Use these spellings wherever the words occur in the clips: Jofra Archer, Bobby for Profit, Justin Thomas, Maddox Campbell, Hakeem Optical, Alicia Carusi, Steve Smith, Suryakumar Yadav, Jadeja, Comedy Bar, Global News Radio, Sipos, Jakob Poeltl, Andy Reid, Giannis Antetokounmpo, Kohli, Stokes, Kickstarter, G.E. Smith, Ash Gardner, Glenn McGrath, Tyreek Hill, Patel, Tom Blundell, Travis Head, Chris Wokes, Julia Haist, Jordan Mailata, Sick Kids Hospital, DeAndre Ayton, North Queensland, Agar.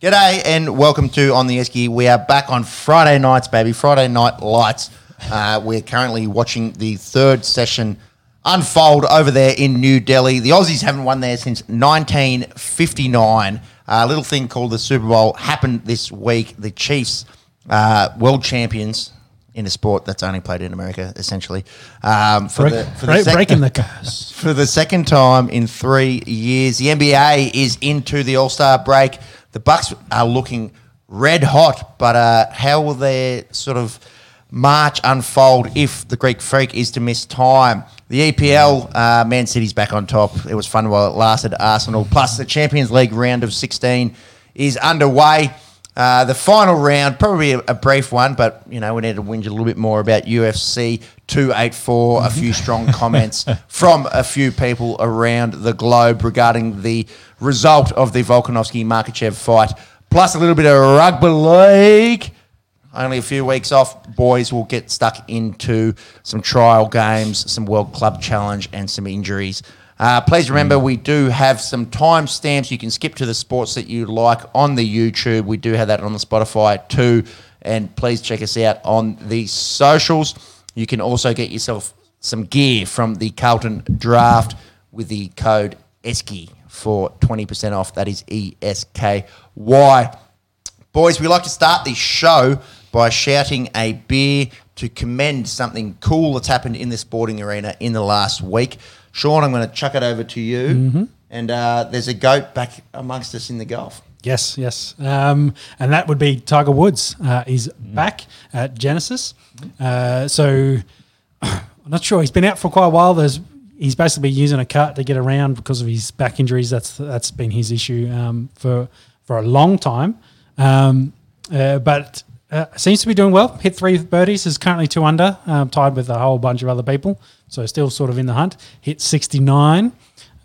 G'day and welcome to On the Esky. We are back on Friday nights, baby. Friday night lights. We're currently watching the third session unfold over there in New Delhi. The Aussies haven't won there since 1959. A little thing called the Super Bowl happened this week. The Chiefs, world champions in a sport that's only played in America, essentially. Breaking the curse. For the second time in 3 years. The NBA is into the All-Star break. The Bucks are looking red hot, but how will their sort of march unfold if the Greek Freak is to miss time? The EPL, Man City's back on top. It was fun while it lasted, Arsenal. Plus, the Champions League round of 16 is underway. The final round, probably a brief one, but, you know, we need to whinge a little bit more about UFC 284, a few strong comments from a few people around the globe regarding the result of the Volkanovski-Markachev fight, plus a little bit of rugby league. Only a few weeks off. Boys will get stuck into some trial games, some World Club Challenge and some injuries. Please remember, we do have some timestamps. You can skip to the sports that you like on the YouTube. We do have that on the Spotify too. And please check us out on the socials. You can also get yourself some gear from the Carlton Draft with the code ESKY for 20% off. That is ESKY. Boys, we like to start the show by shouting a beer to commend something cool that's happened in the sporting arena in the last week. Sean, I'm going to chuck it over to you. Mm-hmm. And there's a goat back amongst us in the golf. Yes. And that would be Tiger Woods. He's back at Genesis. I'm not sure. He's been out for quite a while. He's basically using a cart to get around because of his back injuries. That's been his issue for a long time. But seems to be doing well. Hit three birdies. Is currently 2 under, tied with a whole bunch of other people. So still sort of in the hunt. Hit 69.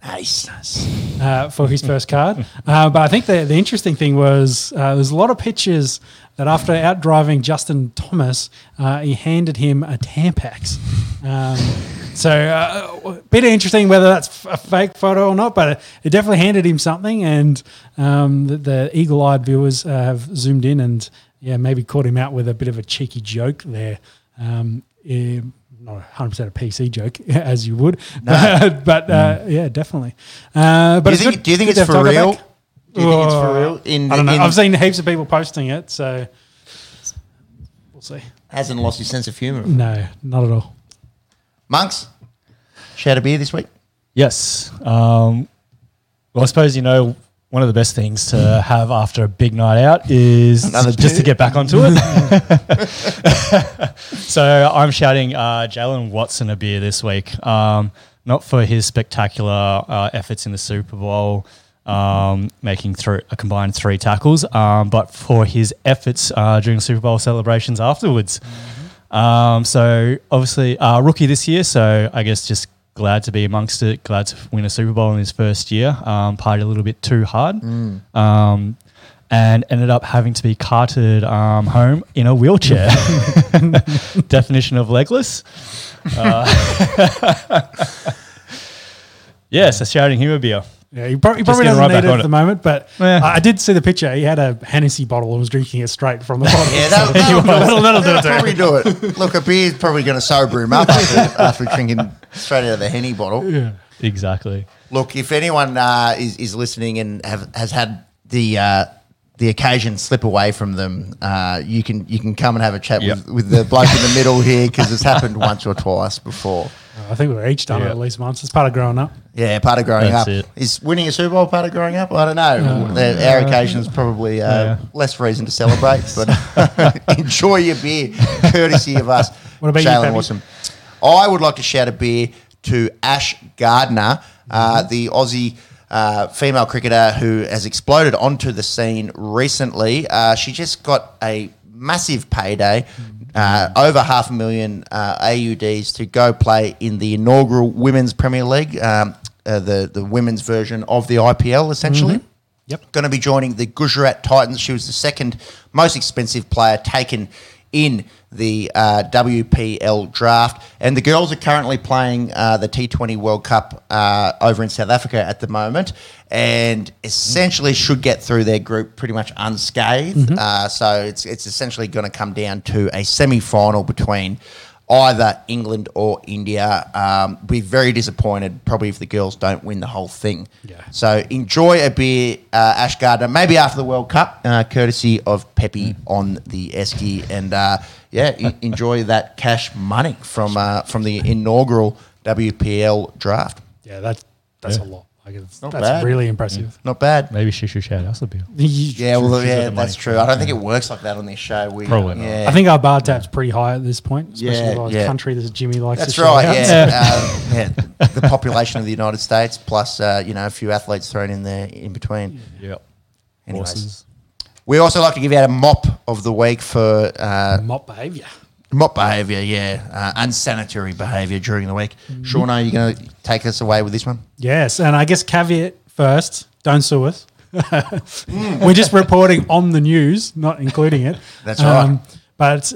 Nice. For his first card. But I think the interesting thing was there's a lot of pictures that after outdriving Justin Thomas, he handed him a Tampax. So a bit interesting whether that's a fake photo or not, but it definitely handed him something, and the eagle-eyed viewers have zoomed in and, maybe caught him out with a bit of a cheeky joke there. Not 100% a PC joke, as you would. But definitely. Do you think it's for real? I don't know. I've seen heaps of people posting it, so we'll see. Hasn't lost his sense of humour. No, not at all. Monks, shout a beer this week? Yes. I suppose, one of the best things to have after a big night out is just to get back onto it. So I'm shouting Jalen Watson a beer this week, not for his spectacular efforts in the Super Bowl, making a combined 3 tackles, but for his efforts during Super Bowl celebrations afterwards. Mm-hmm. So obviously rookie this year, so I guess just glad to be amongst it, glad to win a Super Bowl in his first year, partied a little bit too hard, and ended up having to be carted home in a wheelchair. Definition of legless. So shouting him a beer. Yeah, he probably doesn't need it at the moment, but I did see the picture. He had a Hennessy bottle and was drinking it straight from the bottle. That'll probably do it. Look, a beer's probably going to sober him up after drinking straight out of the Henny bottle. Yeah, exactly. Look, if anyone is listening and has had the occasion slip away from them, you can come and have a chat with the bloke in the middle here, because it's happened once or twice before. I think we've each done it at least once. It's part of growing up. Yeah, part of growing up. It. Is winning a Super Bowl part of growing up? I don't know. Our occasion is probably less reason to celebrate, but enjoy your beer, courtesy of us. What about Jalen Watson? I would like to shout a beer to Ash Gardner, the Aussie female cricketer who has exploded onto the scene recently. She just got a massive payday. Over 500,000 AUDs to go play in the inaugural Women's Premier League, the women's version of the IPL, essentially. Mm-hmm. Yep. Going to be joining the Gujarat Titans. She was the second most expensive player taken in the WPL draft. And the girls are currently playing the T20 World Cup over in South Africa at the moment, and essentially should get through their group pretty much unscathed. Mm-hmm. So it's essentially going to come down to a semi-final between either England or India. Be very disappointed probably if the girls don't win the whole thing. Yeah. So enjoy a beer, Ash Gardner, maybe after the World Cup, courtesy of Peppy on the Esky. And, enjoy that cash money from the inaugural WPL draft. Yeah, that's a lot. Like that's really impressive. Yeah. Not bad. Maybe she should shout us a beer. That's true. I don't think it works like that on this show. Probably not. Yeah. I think our bar tab's pretty high at this point, especially country that Jimmy likes. That's right. The population of the United States plus a few athletes thrown in there in between. Yeah. Anyways, awesome. We also like to give out a mop of the week for mop behaviour. Mop behaviour, unsanitary behaviour during the week. Mm-hmm. Sean, are you going to take us away with this one? Yes, and I guess caveat first, don't sue us. We're just reporting on the news, not including it. That's right. But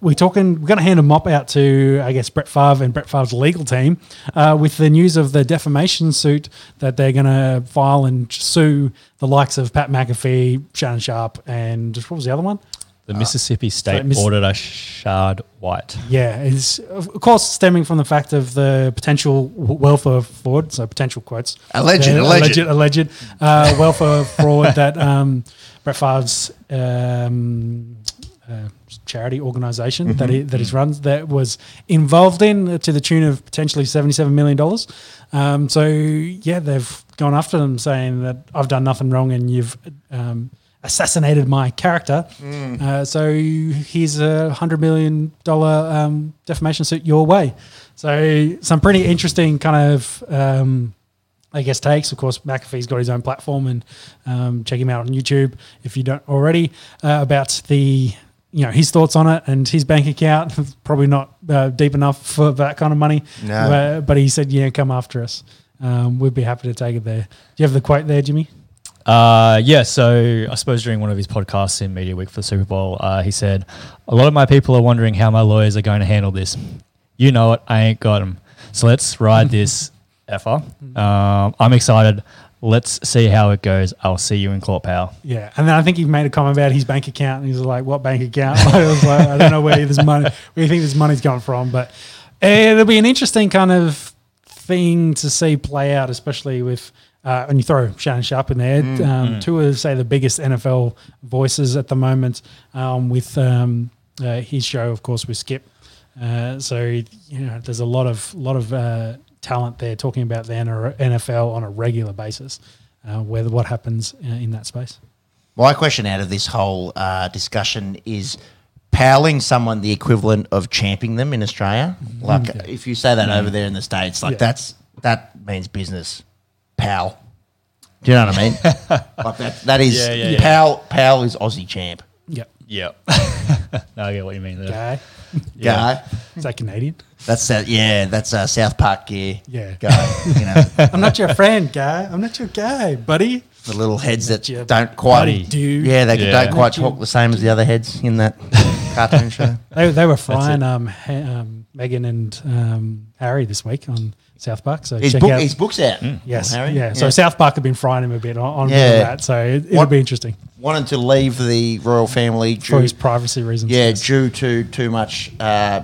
we're going to hand a mop out to, I guess, Brett Favre and Brett Favre's legal team with the news of the defamation suit that they're going to file and sue the likes of Pat McAfee, Shannon Sharpe, and what was the other one? The Mississippi State Auditor Shard White. Yeah, it's of course stemming from the fact of the potential welfare fraud, so potential quotes. Alleged welfare fraud that Brett Favre's charity organisation mm-hmm. that he runs that was involved in to the tune of potentially $77 million. They've gone after them saying that I've done nothing wrong and you've assassinated my character. Mm. So here's a $100 million defamation suit your way. So some pretty interesting kind of, takes. Of course, McAfee's got his own platform and check him out on YouTube if you don't already about the, his thoughts on it and his bank account. Probably not deep enough for that kind of money. No. But he said, come after us. We'd be happy to take it there. Do you have the quote there, Jimmy? So I suppose during one of his podcasts in Media Week for the Super Bowl, he said, a lot of my people are wondering how my lawyers are going to handle this. You know it, I ain't got them. So let's ride this effer. I'm excited. Let's see how it goes. I'll see you in court, pal. Yeah, and then I think he made a comment about his bank account, and he's like, what bank account? I was like, I don't know where you think this money's going from, but it'll be an interesting kind of thing to see play out, especially with – and you throw Shannon Sharpe in there, two of, say, the biggest NFL voices at the moment with his show, of course, with Skip. There's a lot of talent there talking about the NFL on a regular basis, what happens in that space. My question out of this whole discussion is – palling someone the equivalent of champing them in Australia. Like if you say that over there in the States, like that means business. Pal. Do you know what I mean? Like that is pal. Pal is Aussie champ. Yep. Yep. No, I get what you mean there. Guy. Yeah. Guy. Is that Canadian? That's South Park gear. Yeah. Guy. I'm not your friend, guy. I'm not your guy, buddy. The little heads that don't quite don't quite talk the same as the other heads in that cartoon show. They were frying Meghan and Harry this week on South Park. So his book's out. Mm. Yes. Harry. Yeah. So South Park have been frying him a bit on that. So it'll be interesting. Wanted to leave the royal family for his privacy reasons. Yeah, due to too much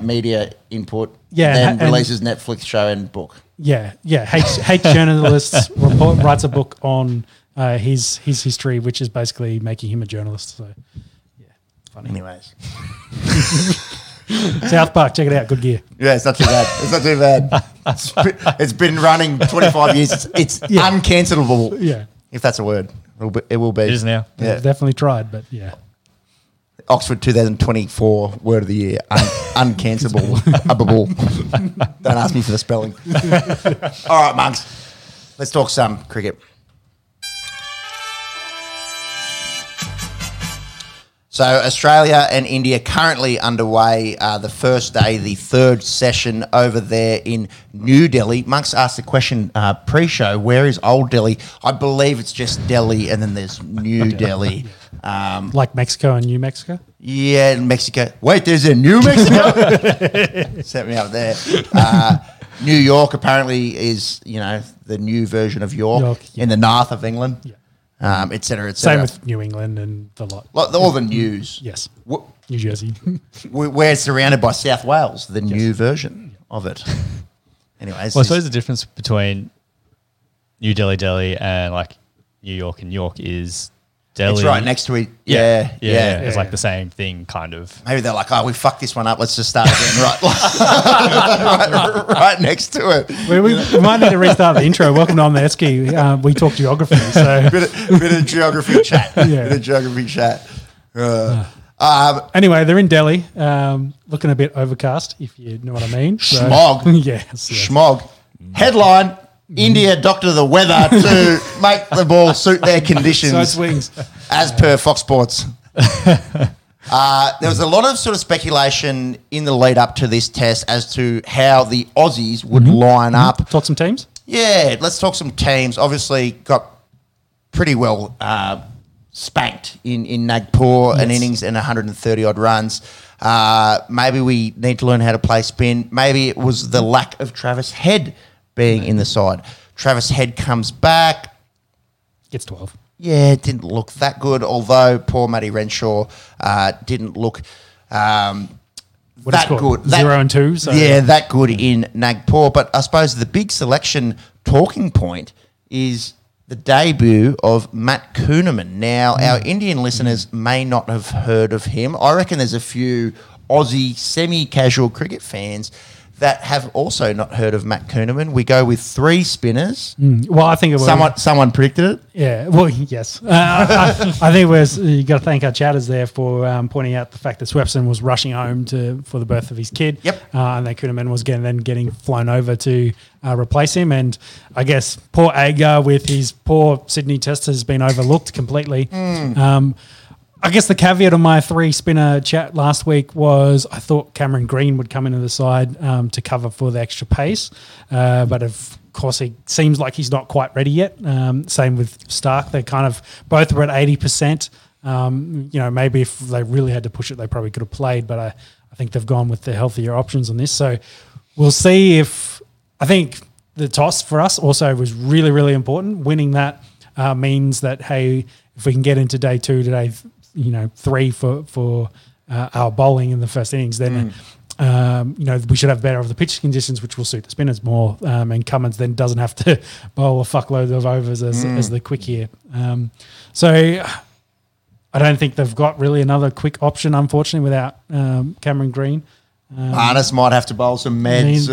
media input. Yeah. Then releases Netflix show and book. Yeah. Yeah. Hate journalists writes a book on his history, which is basically making him a journalist. So yeah. Funny. Anyways. South Park, check it out. Good gear. Yeah, it's not too bad. It's not too bad. It's been running 25 years. It's uncancelable. Yeah, if that's a word, it will be. It is now. Yeah, definitely tried, but yeah. Oxford 2024 word of the year, uncancelable. Don't ask me for the spelling. All right, monks. Let's talk some cricket. So Australia and India currently underway, the first day, the third session over there in New Delhi. Monks asked the question pre-show, where is Old Delhi? I believe it's just Delhi and then there's New Delhi. Like Mexico and New Mexico? Yeah, Mexico. Wait, there's a New Mexico? Set me up there. New York apparently is, you know, the new version of York in the north of England. Yeah. Et cetera, et cetera. Same with New England and the lot. All the news. Yes. New Jersey. We're surrounded by South Wales, the new version of it. Anyways. Well, I suppose the difference between New Delhi and like New York and York is Delhi. It's right next to it. Yeah. It's like the same thing, kind of. Maybe they're like, oh, we fucked this one up. Let's just start again. right next to it. We might need to restart the intro. Welcome to On the Esky. We talk geography. So bit of geography chat. Yeah. Bit of geography chat. Anyway, they're in Delhi, looking a bit overcast, if you know what I mean. Smog. Yes. Smog. Headline. India doctor the weather to make the ball suit their conditions as per Fox Sports. There was a lot of sort of speculation in the lead up to this test as to how the Aussies would line up. Talk some teams? Yeah, let's talk some teams. Obviously got pretty well spanked in Nagpur, an innings and 130-odd runs. Maybe we need to learn how to play spin. Maybe it was the lack of Travis Head being in the side. Travis Head comes back. Gets 12. Yeah, it didn't look that good, although poor Matty Renshaw didn't look that good. 0-2. So. Yeah, that good in Nagpur. But I suppose the big selection talking point is the debut of Matt Kuhnemann. Now, our Indian listeners may not have heard of him. I reckon there's a few Aussie semi-casual cricket fans that have also not heard of Matt Kuhnemann. We go with three spinners. Well, I think it was someone predicted it. Yeah. Well, yes. I think you got to thank our chatters there for pointing out the fact that Swepson was rushing home for the birth of his kid. Yep. And that Kuhnemann was getting flown over to replace him. And I guess poor Agar with his poor Sydney test has been overlooked completely. I guess the caveat on my three-spinner chat last week was I thought Cameron Green would come into the side to cover for the extra pace, but of course he seems like he's not quite ready yet. Same with Stark. They kind of both were at 80%. Maybe if they really had to push it, they probably could have played, but I think they've gone with the healthier options on this. So we'll see if – I think the toss for us also was really, really important. Winning that means that, hey, if we can get into day two today – three for our bowling in the first innings, then we should have better of the pitch conditions, which will suit the spinners more. And Cummins then doesn't have to bowl a fuckload of overs as the quick here. So I don't think they've got really another quick option, unfortunately, without Cameron Green. Arnott might have to bowl some meds.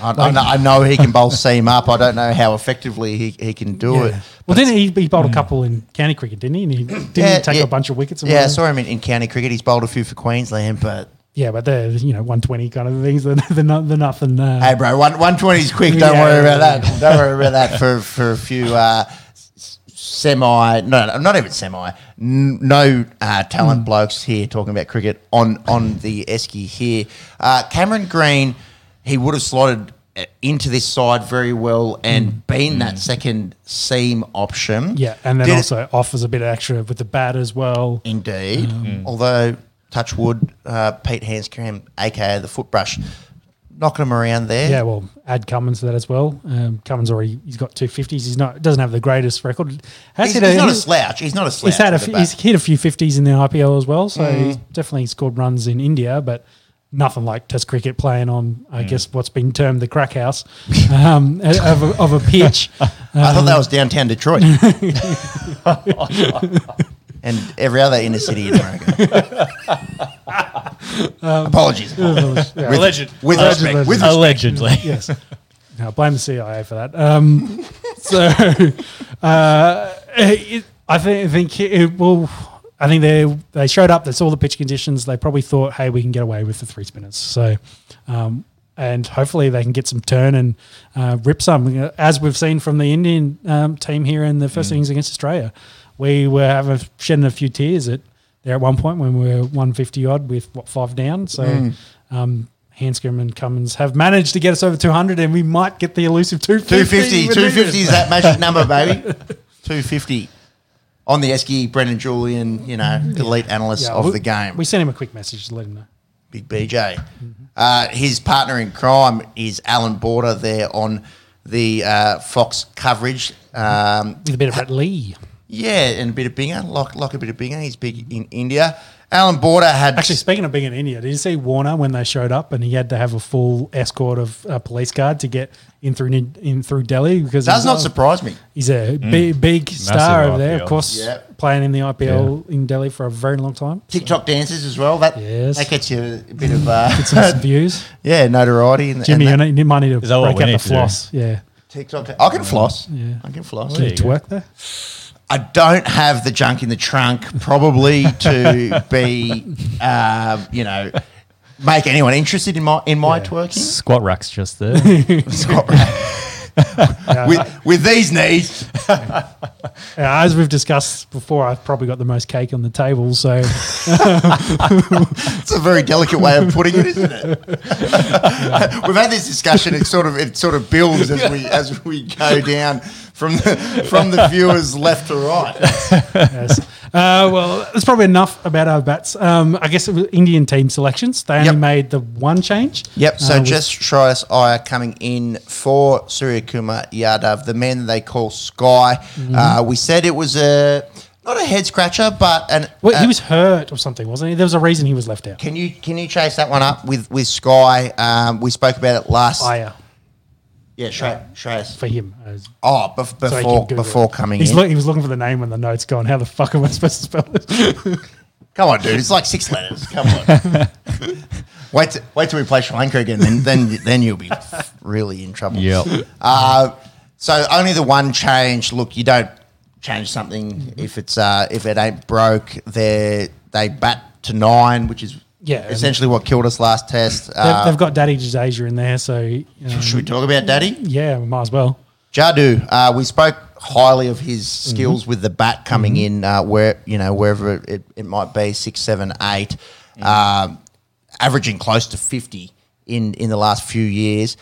I know he can bowl seam up. I don't know how effectively he can do it. Well, didn't he bowled a couple in county cricket, didn't he? And he take a bunch of wickets? Yeah, I saw him in county cricket. He's bowled a few for Queensland, but... Yeah, but they're, 120 kind of things. They're nothing... Hey, bro, 120 is quick. Don't worry about that. Don't worry about that for a few... talent blokes here talking about cricket on the Esky here. Cameron Green, he would have slotted into this side very well and been that second seam option. Yeah, and then also offers a bit of extra with the bat as well. Indeed. Although, touch wood, Pete Handscomb, a.k.a. the foot brush, knocking him around there. Yeah, well, add Cummins to that as well. Cummins he's got 250s. Doesn't have the greatest record. He's not a slouch. He's hit a few 50s in the IPL as well, so he's definitely scored runs in India, but nothing like Test cricket playing on, I guess, what's been termed the crack house of a pitch. I thought that was downtown Detroit. And every other inner city in America. Apologies. Allegedly. Yes. No, blame the CIA for that. I think they showed up. They saw the pitch conditions. They probably thought, hey, we can get away with the three spinners. So, and hopefully they can get some turn and rip some, as we've seen from the Indian team here in the first innings against Australia. We were shedding a few tears at there at one point when we were 150 odd with what, 5 down. So Handscomb and Cummins have managed to get us over 200, and we might get the elusive 250. 250 is that magic number, baby. 250 on the Esky, Brendan Julian, you know, elite analyst of the game. We sent him a quick message to let him know. Big BJ. His partner in crime is Alan Border there on the Fox coverage. With a bit of Brett Lee. Yeah, and a bit of Binger. Like a bit of Binger. He's big in India. Alan Border had... Actually, speaking of being in India, did you see Warner when they showed up and he had to have a full escort of police guard to get in through Delhi? Because does not surprise me. He's a big star over there, of course, playing in the IPL in Delhi for a very long time. TikTok dances as well. That gets you a bit of... Gets some views. Yeah, notoriety. Jimmy, you might need to break out the floss. Yeah. TikTok. I can floss. Yeah. I can floss. Can you twerk there? I don't have the junk in the trunk probably to be, make anyone interested in my twerking. Squat rack's just there. Squat rack. with these knees. As we've discussed before, I've probably got the most cake on the table, so. It's a very delicate way of putting it, isn't it? We've had this discussion. It sort of builds as we go down. From the viewers left to right. Yes. Well, that's probably enough about our bats. I guess it was Indian team selections. They only made the one change. Yep. So just Shreyas Iyer coming in for Suryakumar Yadav, the man they call Sky. We said it was not a head scratcher, but he was hurt or something, wasn't he? There was a reason he was left out. Can you chase that one up with Sky? We spoke about it last. Iyer. Yeah, Shreyas. For him. Before coming in. He was looking for the name when the note's gone. How the fuck am I supposed to spell this? Come on, dude. It's like 6 letters. Come on. Wait till we play Sri Lanka again. Then you'll be really in trouble. Yep. So only the one change. Look, you don't change something if it's if it ain't broke. They bat to 9, which is... Yeah, essentially what killed us last test. They've got Daddy Jadeja in there, so... should we talk about Daddy? Yeah, we might as well. Jadu, we spoke highly of his skills with the bat coming in wherever it might be, 6, 7, 8, averaging close to 50 in the last few years.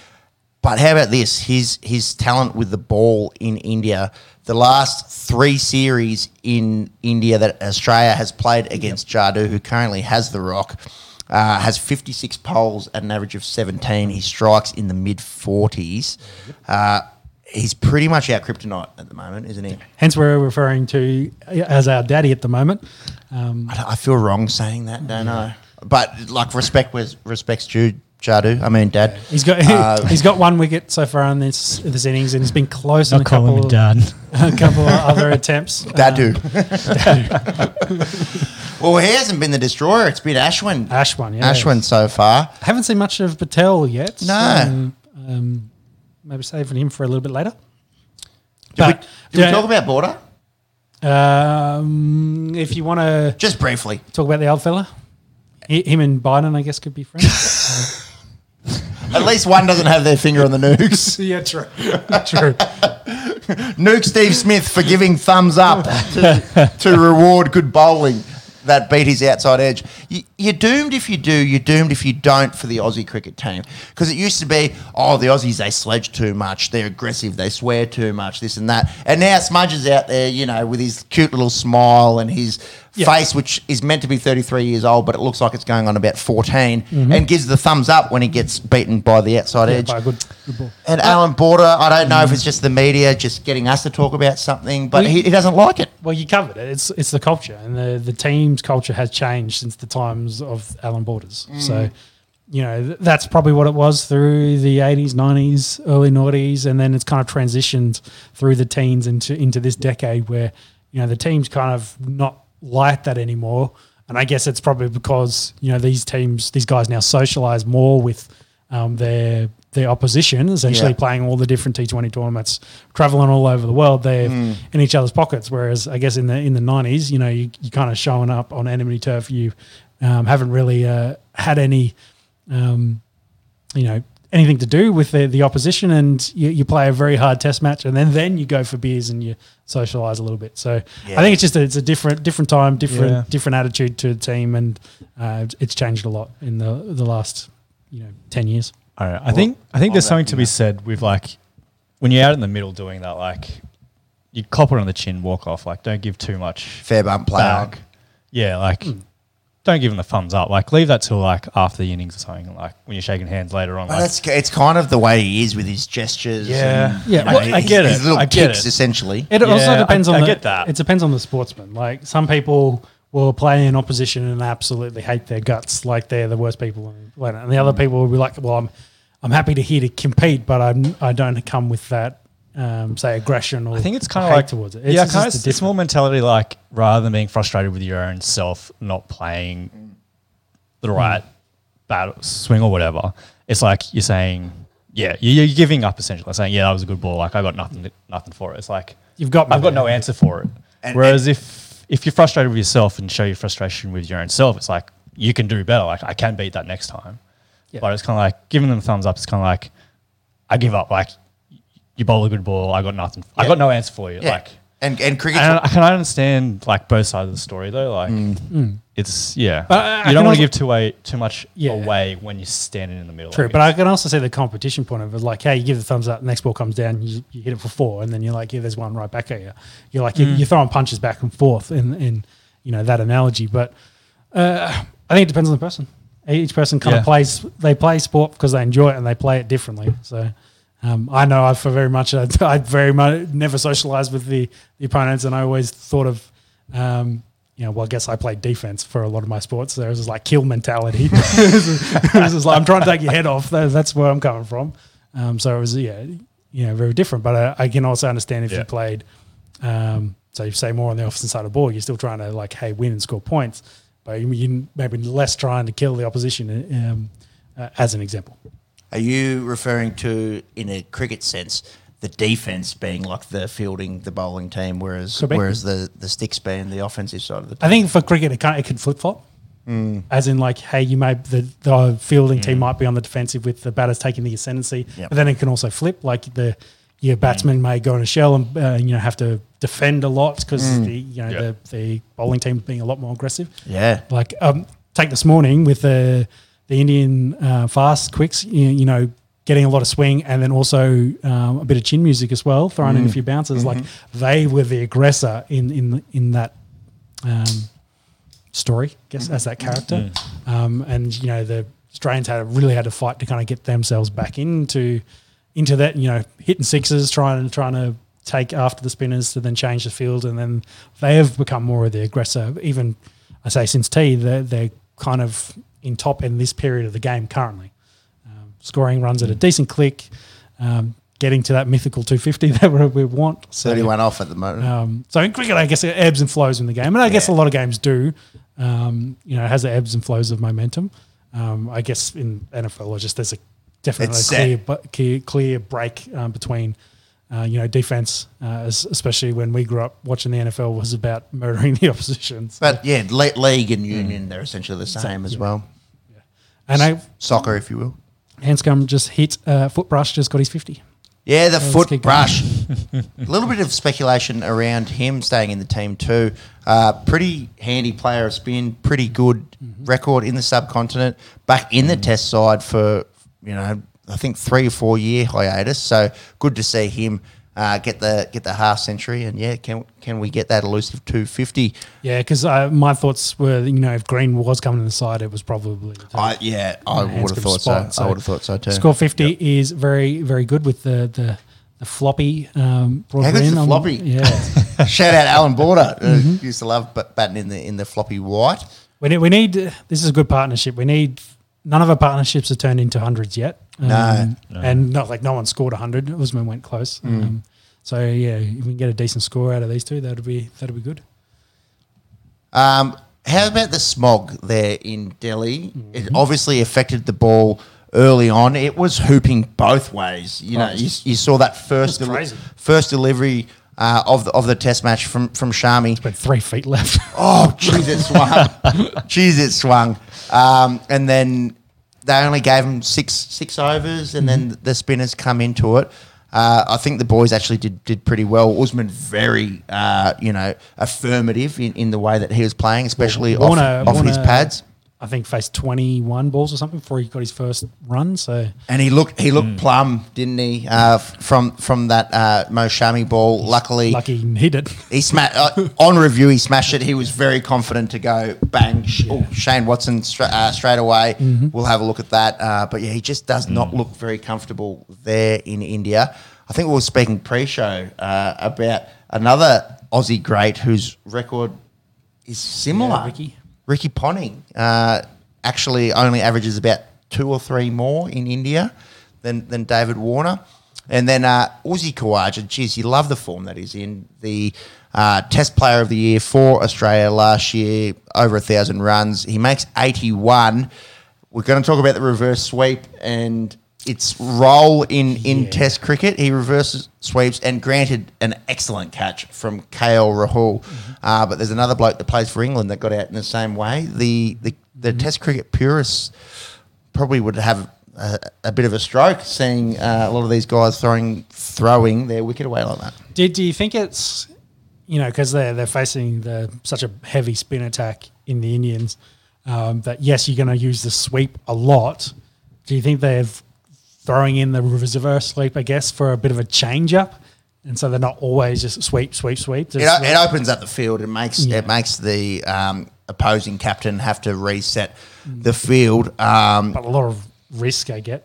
But how about this? His talent with the ball in India. The last 3 series in India that Australia has played against Jadu, who currently has the rock, has 56 poles at an average of 17. He strikes in the mid-40s. He's pretty much our kryptonite at the moment, isn't he? Hence we're referring to as our daddy at the moment. I feel wrong saying that, don't I? But, like, respect's due. Jadu, I mean, Dad. He's got 1 wicket so far in this innings, and it's been close on a couple of other attempts. Dadu. Well, he hasn't been the destroyer. It's been Ashwin. Ashwin so far. I haven't seen much of Patel yet. No. Maybe saving him for a little bit later. Did we talk about Border? If you want to... Just briefly. Talk about the old fella. Him and Biden, I guess, could be friends. At least one doesn't have their finger on the nukes. Yeah, true. Nuke Steve Smith for giving thumbs up to reward good bowling that beat his outside edge. You're doomed if you do, you're doomed if you don't for the Aussie cricket team. Because it used to be, the Aussies, they sledge too much, they're aggressive, they swear too much, this and that. And now Smudge is out there, with his cute little smile and his... face, which is meant to be 33 years old, but it looks like it's going on about 14, and gives the thumbs up when he gets beaten by the outside edge. By a good ball. And Alan Border, I don't know if it's just the media just getting us to talk about something, but he doesn't like it. Well, you covered it. It's the culture, and the team's culture has changed since the times of Alan Border's. So, that's probably what it was through the 80s, 90s, early 90s, and then it's kind of transitioned through the teens into this decade where, the team's kind of not like that anymore, and I guess it's probably because these guys now socialize more with their opposition, essentially playing all the different T20 tournaments, traveling all over the world. They're in each other's pockets. Whereas I guess in the 90s, you're kind of showing up on enemy turf. You haven't really had any anything to do with the opposition, and you play a very hard test match, and then you go for beers and you socialise a little bit. So yeah. I think it's just it's a different time, different attitude to the team, and it's changed a lot in the last 10 years. I think there's something to be said with like when you're out in the middle doing that, like you cop it on the chin, walk off, like don't give too much fair bump play back. Yeah, like. Don't give them the thumbs up. Like, leave that till like after the innings or something. Like when you're shaking hands later on. Like, it's kind of the way he is with his gestures. Yeah, and, I get it. His little kicks, essentially. It also depends on. I get that. It depends on the sportsman. Like some people will play in opposition and absolutely hate their guts, like they're the worst people on the planet. And the other people will be like, well, I'm happy to here to compete, but I don't come with that. Say aggression, or I think it's kind of like towards it. It's more mentality, like rather than being frustrated with your own self not playing the right battle swing or whatever. It's like you're saying, you're giving up essentially. Like saying, that was a good ball. Like I got nothing for it. It's like I've got no answer for it. And, whereas if you're frustrated with yourself and show your frustration with your own self, it's like you can do better. Like I can beat that next time. Yeah. But it's kind of like giving them a thumbs up. It's kind of like I give up. Like. You bowl a good ball. I got nothing. Yeah. I got no answer for you. Yeah. Like and cricket. I can understand like both sides of the story though. Like it's But you don't want to give too much away when you're standing in the middle. True, but I can also see the competition point of it. Like, hey, you give the thumbs up. The next ball comes down. You hit it for four, and then you're like, there's one right back at you. You're like you're throwing punches back and forth in that analogy. But I think it depends on the person. Each person kind of plays. They play sport because they enjoy it, and they play it differently. So. I know I very much never socialised with the opponents, and I always thought of, I guess I played defence for a lot of my sports. So there was this like kill mentality. It was just like, I'm trying to take your head off. That's where I'm coming from. So it was, very different. But I can also understand if you played, so you say more on the opposite side of the ball, you're still trying to like, hey, win and score points, but you're maybe less trying to kill the opposition as an example. Are you referring to, in a cricket sense, the defence being like the fielding, the bowling team, whereas the sticks being the offensive side of the team? I think for cricket it can flip-flop. As in like, hey, you may the fielding team might be on the defensive with the batters taking the ascendancy, but then it can also flip. Like your batsman may go in a shell and have to defend a lot because the bowling team being a lot more aggressive. Yeah. Like take this morning with the Indian fast quicks, getting a lot of swing and then also a bit of chin music as well, throwing in a few bounces. Like they were the aggressor in that story, I guess, as that character. And the Australians really had to fight to kind of get themselves back into that. Hitting sixes, trying to take after the spinners to then change the field, and then they have become more of the aggressor. Even I say since T, they're kind of in top in this period of the game currently. Scoring runs at a decent click, getting to that mythical 250 that we want. 31 off at the moment. So in cricket, I guess it ebbs and flows in the game, and I guess a lot of games do. It has the ebbs and flows of momentum. I guess in NFL, there's a clear break between defense, especially when we grew up watching the NFL, was about murdering the opposition. So. But league and union, they're essentially the same as well. Yeah. And soccer, if you will. Handscomb just hit foot brush, just got his 50. Yeah, the foot brush. A little bit of speculation around him staying in the team too. Pretty handy player of spin, pretty good record in the subcontinent. Back in the test side for, I think 3 or 4 year hiatus, so good to see him get the half century, and can we get that elusive 250? Yeah, because my thoughts were, if Green was coming to the side, it was probably I would have thought spot, so. I would have thought so too. Score 50 is very, very good with the floppy. How good's the floppy? Shout out Alan Border, used to love batting in the floppy white. We need this is a good partnership. We need. None of our partnerships have turned into hundreds yet. No. And not like no one scored 100. Usman went close. So, if we can get a decent score out of these two, that'll be good. How about the smog there in Delhi? It obviously affected the ball early on. It was hooping both ways. You saw that first delivery of the test match from Shami. It's been 3 feet left. Oh, jeez, it swung. And then they only gave them six overs, and then the spinners come into it. I think the boys actually did pretty well. Usman very, affirmative in the way that he was playing, especially Warner, off his pads. I think faced 21 balls or something before he got his first run. So and he looked plumb, didn't he? From that Mo Shami ball, luckily he hit it. He on review, he smashed it. He was very confident to go bang. Yeah. Oh, Shane Watson straight away. Mm-hmm. We'll have a look at that. But yeah, he just does not look very comfortable there in India. I think we were speaking pre-show about another Aussie great whose record is similar. Yeah, Ricky Ponting actually only averages about 2 or 3 more in India than David Warner. And then Uzi Khawaja, geez, you love the form that he's in. The Test Player of the Year for Australia last year, over 1,000 runs. He makes 81. We're going to talk about the reverse sweep and its role in Test cricket. He reverses sweeps and granted an excellent catch from KL Rahul. Mm-hmm. But there's another bloke that plays for England that got out in the same way. The Test cricket purists probably would have a bit of a stroke seeing a lot of these guys throwing their wicket away like that. Do you think it's, because they're facing such a heavy spin attack in the Indians, that yes, you're going to use the sweep a lot. Do you think they've throwing in the reverse sweep, I guess, for a bit of a change-up? And so they're not always just sweep. It opens up the field. It makes the opposing captain have to reset the field. But a lot of risk, I guess.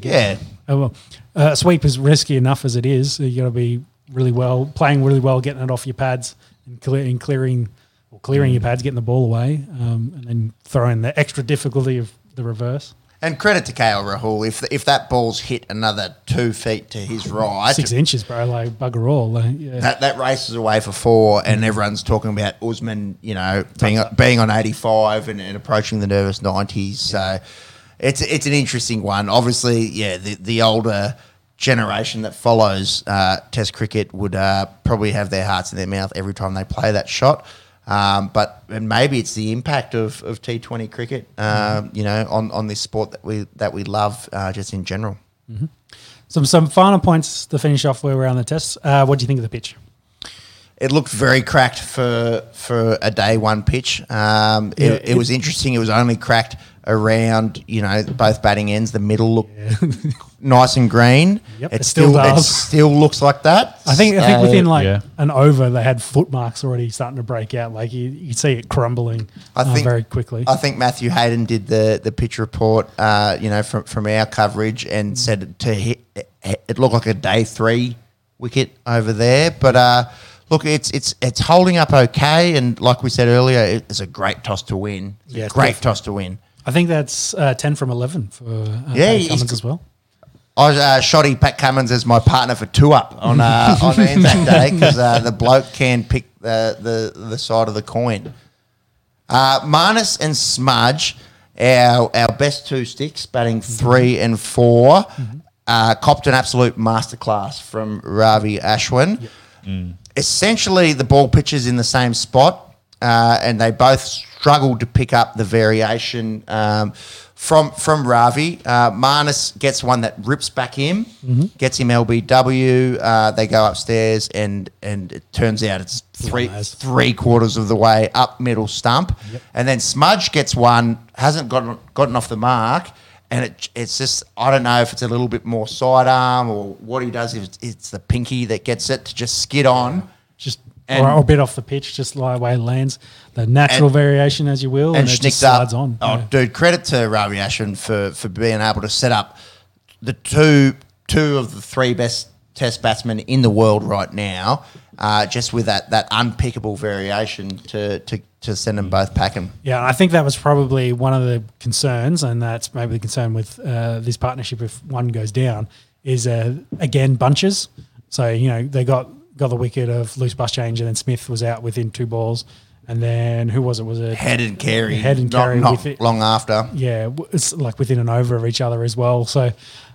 Yeah. Oh, well, sweep is risky enough as it is. You've got to be playing really well, getting it off your pads and clearing your pads, getting the ball away, and then throwing the extra difficulty of the reverse. And credit to KL Rahul, if that ball's hit another 2 feet to his right. 6 inches, bro, like bugger all. That races away for 4 and everyone's talking about Usman, being on 85 and approaching the nervous 90s. Yeah. So it's an interesting one. Obviously, the older generation that follows Test cricket would probably have their hearts in their mouth every time they play that shot. But maybe it's the impact of T20 cricket, on this sport that we love just in general. Mm-hmm. Some final points to finish off where we're on the tests. What do you think of the pitch? It looked very cracked for a day one pitch. It was interesting. It was only cracked around both batting ends. The middle looked nice and green. Yep, it still does. It still looks like that. I think within an over they had foot marks already starting to break out. Like you see it crumbling. Very quickly. I think Matthew Hayden did the pitch report. From our coverage and said it looked like a day 3 wicket over there, but. Look, it's holding up okay, and like we said earlier, it's a great toss to win. I think that's 10 from 11 for Pat Cummins as well. I was shoddy Pat Cummins as my partner for 2-up on on Anzac Day because the bloke can pick the side of the coin. Marnus and Smudge, our best 2 sticks, batting 3 and 4, copped an absolute masterclass from Ravi Ashwin. Yep. Mm. Essentially, the ball pitches in the same spot, and they both struggled to pick up the variation from Ravi. Marnus gets one that rips back him, gets him LBW. They go upstairs, and it turns out it's three quarters of the way up middle stump, and then Smudge gets one, hasn't gotten off the mark. And it's just, I don't know if it's a little bit more sidearm or what he does, if it's the pinky that gets it to just skid on. Or a bit off the pitch, just lie away and lands. The natural variation, as you will, and it just slides on. Oh, dude, credit to Ravi Ashwin for being able to set up the two of the 3 best Test batsmen in the world right now, just with that unpickable variation to send them both packing. Yeah, I think that was probably one of the concerns, and that's maybe the concern with this partnership if one goes down, is, again, bunches. So, they got the wicket of loose bus change, and then Smith was out within 2 balls. And then who was it? Was it Head and Carey. Not long after. Yeah, it's like within an over of each other as well. So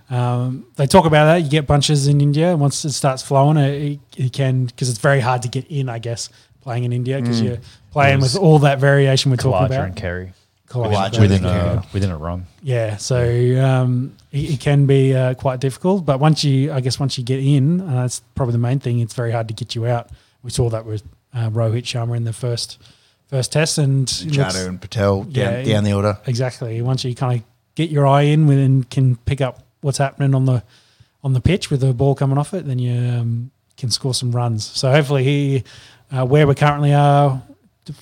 they talk about that. You get bunches in India, and once it starts flowing, it can, because it's very hard to get in, I guess, playing in India because you're playing with all that variation we're talking about. Khawaja and Carey. collide within a run. Yeah, so it can be quite difficult. But once you get in, that's probably the main thing. It's very hard to get you out. We saw that with Rohit Sharma in the first test, and Jadoo and Patel down the order. Exactly. Once you kind of get your eye in and can pick up what's happening on the pitch with the ball coming off it, then you can score some runs. So hopefully where we currently are.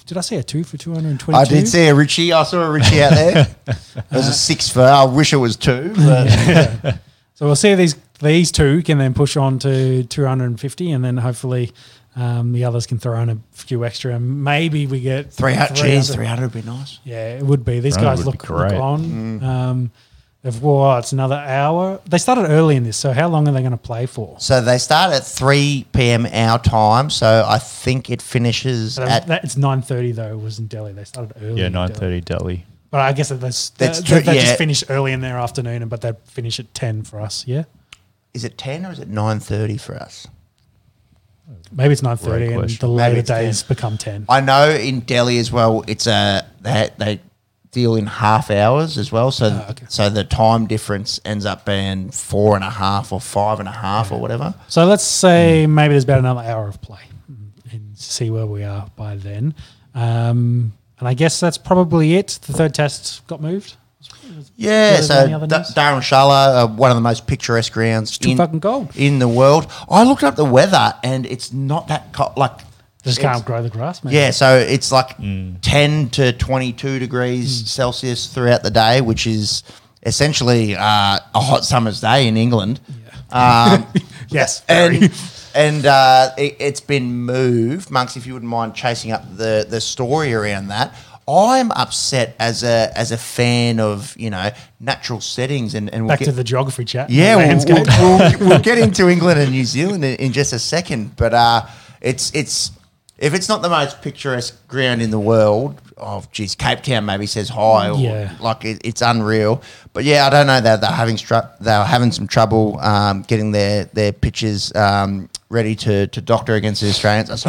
Did I see a 2 for 222? I did see a Richie. I saw a Richie out there. It was a 6 for. I wish it was 2. But. Yeah. So we'll see if these two can then push on to 250, and then hopefully the others can throw in a few extra, and maybe we get 300. Cheers, 300 would be nice. Yeah, it would be. These guys look on. It's another hour. They started early in this, so how long are they going to play for? So they start at 3 p.m. our time, so I think it finishes at – It's 9:30 though, it was in Delhi. They started early. Yeah, 9:30 Delhi. But I guess they just finish early in their afternoon, but they finish at 10 for us, yeah? Is it 10 or is it 9:30 for us? Maybe it's 9:30 and the later days 10. Become 10. I know in Delhi as well, it's they deal in half hours as well, so so the time difference ends up being 4.5 or 5.5 or whatever. So let's say maybe there's about another hour of play and see where we are by then. And I guess that's probably it. The third test got moved. Yeah, so Dharamshala, one of the most picturesque grounds in the world. I looked up the weather and it's not that just can't grow the grass, man. Yeah, so it's 10 to 22 degrees Celsius throughout the day, which is essentially a hot summer's day in England. Yeah. Yes. And it's been moved. Monks, if you wouldn't mind chasing up the story around that. I'm upset as a fan of, natural settings and back to the geography chat. Yeah, we'll get into England and New Zealand in just a second. But it's if it's not the most picturesque ground in the world, Cape Town maybe says hi. Or, it's unreal. But I don't know that they're having some trouble getting their pitches ready to doctor against the Australians.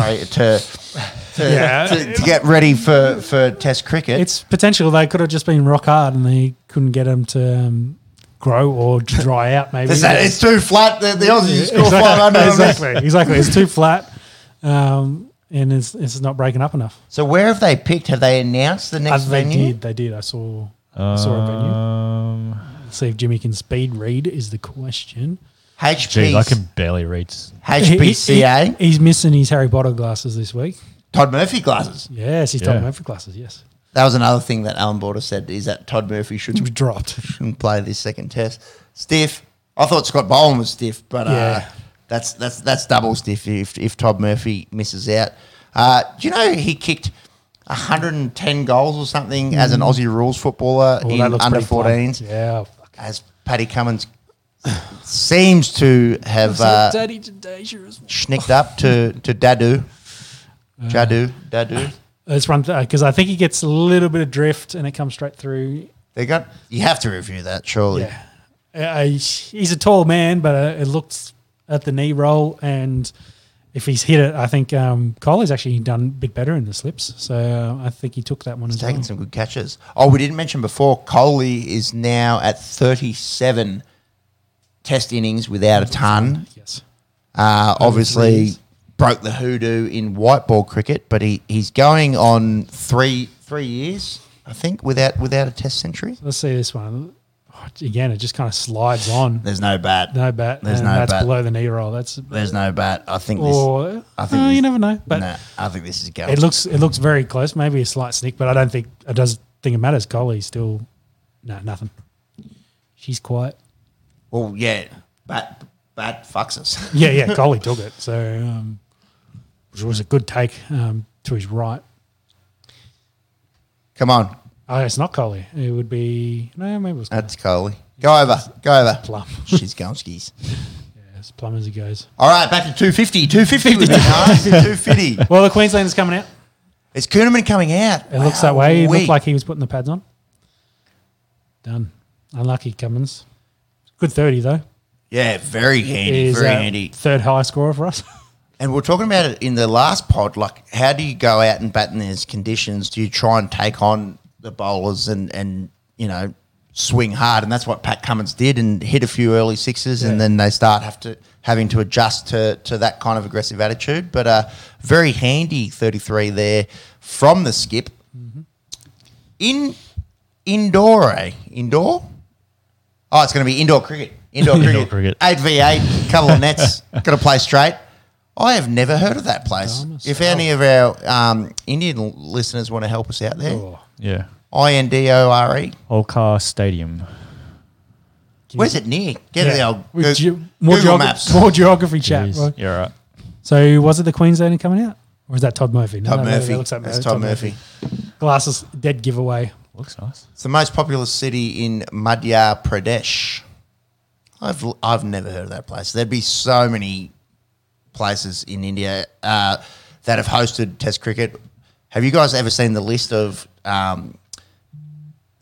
To get ready for Test cricket. It's potential they could have just been rock hard and they couldn't get them to grow or dry out. Maybe it's too flat. The Aussies score 500. Exactly. It's too flat. And it's not breaking up enough. So where have they picked? Have they announced the next venue? They did. I saw a venue. Let's see if Jimmy can speed read is the question. Jeez, I can barely read. HPCA. He's missing his Harry Potter glasses this week. Todd Murphy glasses. Yes, his Todd Murphy glasses, yes. That was another thing that Alan Border said, is that Todd Murphy shouldn't play this second test. Stiff. I thought Scott Boland was stiff, but that's double stiff if Todd Murphy misses out. Do you know he kicked 110 goals or something as an Aussie rules footballer in under 14s? Yeah. As Pat Cummins seems to have snicked up to Jadoo. Jadoo. Let's run because I think he gets a little bit of drift and it comes straight through. You have to review that, surely. Yeah. He's a tall man, but it looks at the knee roll, and if he's hit it, I think Kohli's actually done a bit better in the slips. So I think he took that one as well. He's taken some good catches. Oh, we didn't mention before, Kohli is now at 37 test innings without a ton. Yes. Obviously broke the hoodoo in white ball cricket, but he's going on three years, I think, without a test century. Let's see this one. Again, it just kind of slides on. There's no bat. That's below the knee roll. There's no bat. I think you never know. But I think this is going. It looks very close. Maybe a slight snick, but I don't think it does. Think it matters. Kohli's still nothing. She's quiet. Well, yeah, bat fucks us. yeah. Kohli took it, so which was a good take to his right. Come on. Oh, it's not Kohli. It would be – no, maybe it was Kohli. That's Kohli. Go over. Plum. She's going skis. Yeah, as plum as it goes. All right, back to 250. 250 was the last. 250. Well, the Queensland's coming out. Is Kuhnemann coming out? It looks that way. It looked like he was putting the pads on. Done. Unlucky Cummins. Good 30, though. Yeah, very handy. Third high scorer for us. And we're talking about it in the last pod. How do you go out and bat in these conditions? Do you try and take on – the bowlers and you know, swing hard, and that's what Pat Cummins did, and hit a few early sixes, and then they start having to adjust to that kind of aggressive attitude. But very handy 33 there from the skip. Mm-hmm. In Indore? Oh, it's going to be indoor cricket. Indoor cricket. 8v8, couple of nets, got to play straight. I have never heard of that place. If any of our Indian listeners want to help us out there. Oh, yeah. Indore. Olkar Stadium. Where's it near? Google Maps. More geography chat. Right? Yeah, right. So was it the Queenslander coming out? Or is that Todd Murphy? Todd Murphy. That's Todd Murphy. Glasses, dead giveaway. Looks nice. It's the most populous city in Madhya Pradesh. I've never heard of that place. There'd be so many places in India that have hosted Test cricket. Have you guys ever seen the list of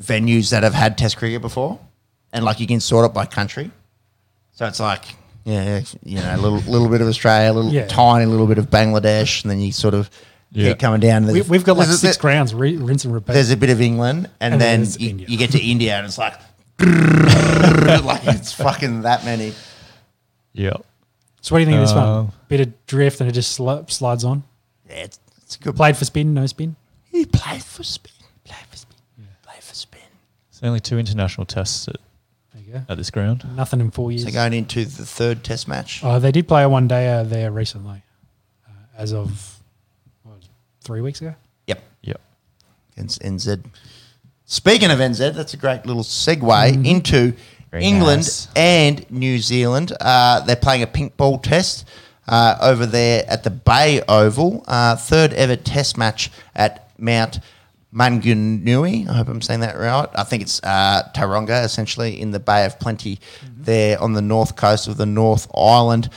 venues that have had Test cricket before? And like you can sort it by country. So it's like, a little bit of Australia, a little tiny little bit of Bangladesh, and then you sort of keep coming down. We've got like six grounds, rinse and repeat. There's a bit of England, and then you get to India, and it's like, like it's fucking that many. Yeah. So what do you think of this one? Bit of drift and it just slides on. Yeah, it's a good. Played for spin, no spin. He played for spin. There's only two international tests at this ground. Nothing in 4 years. So going into the third test match. Oh, they did play a one day there recently, as of 3 weeks ago. Yep. Against NZ. Speaking of NZ, that's a great little segue into very England and New Zealand. They're playing a pink ball test over there at the Bay Oval. Third ever test match at Mount Maunganui. I hope I'm saying that right. I think it's Tauranga, essentially, in the Bay of Plenty there on the north coast of the North Island.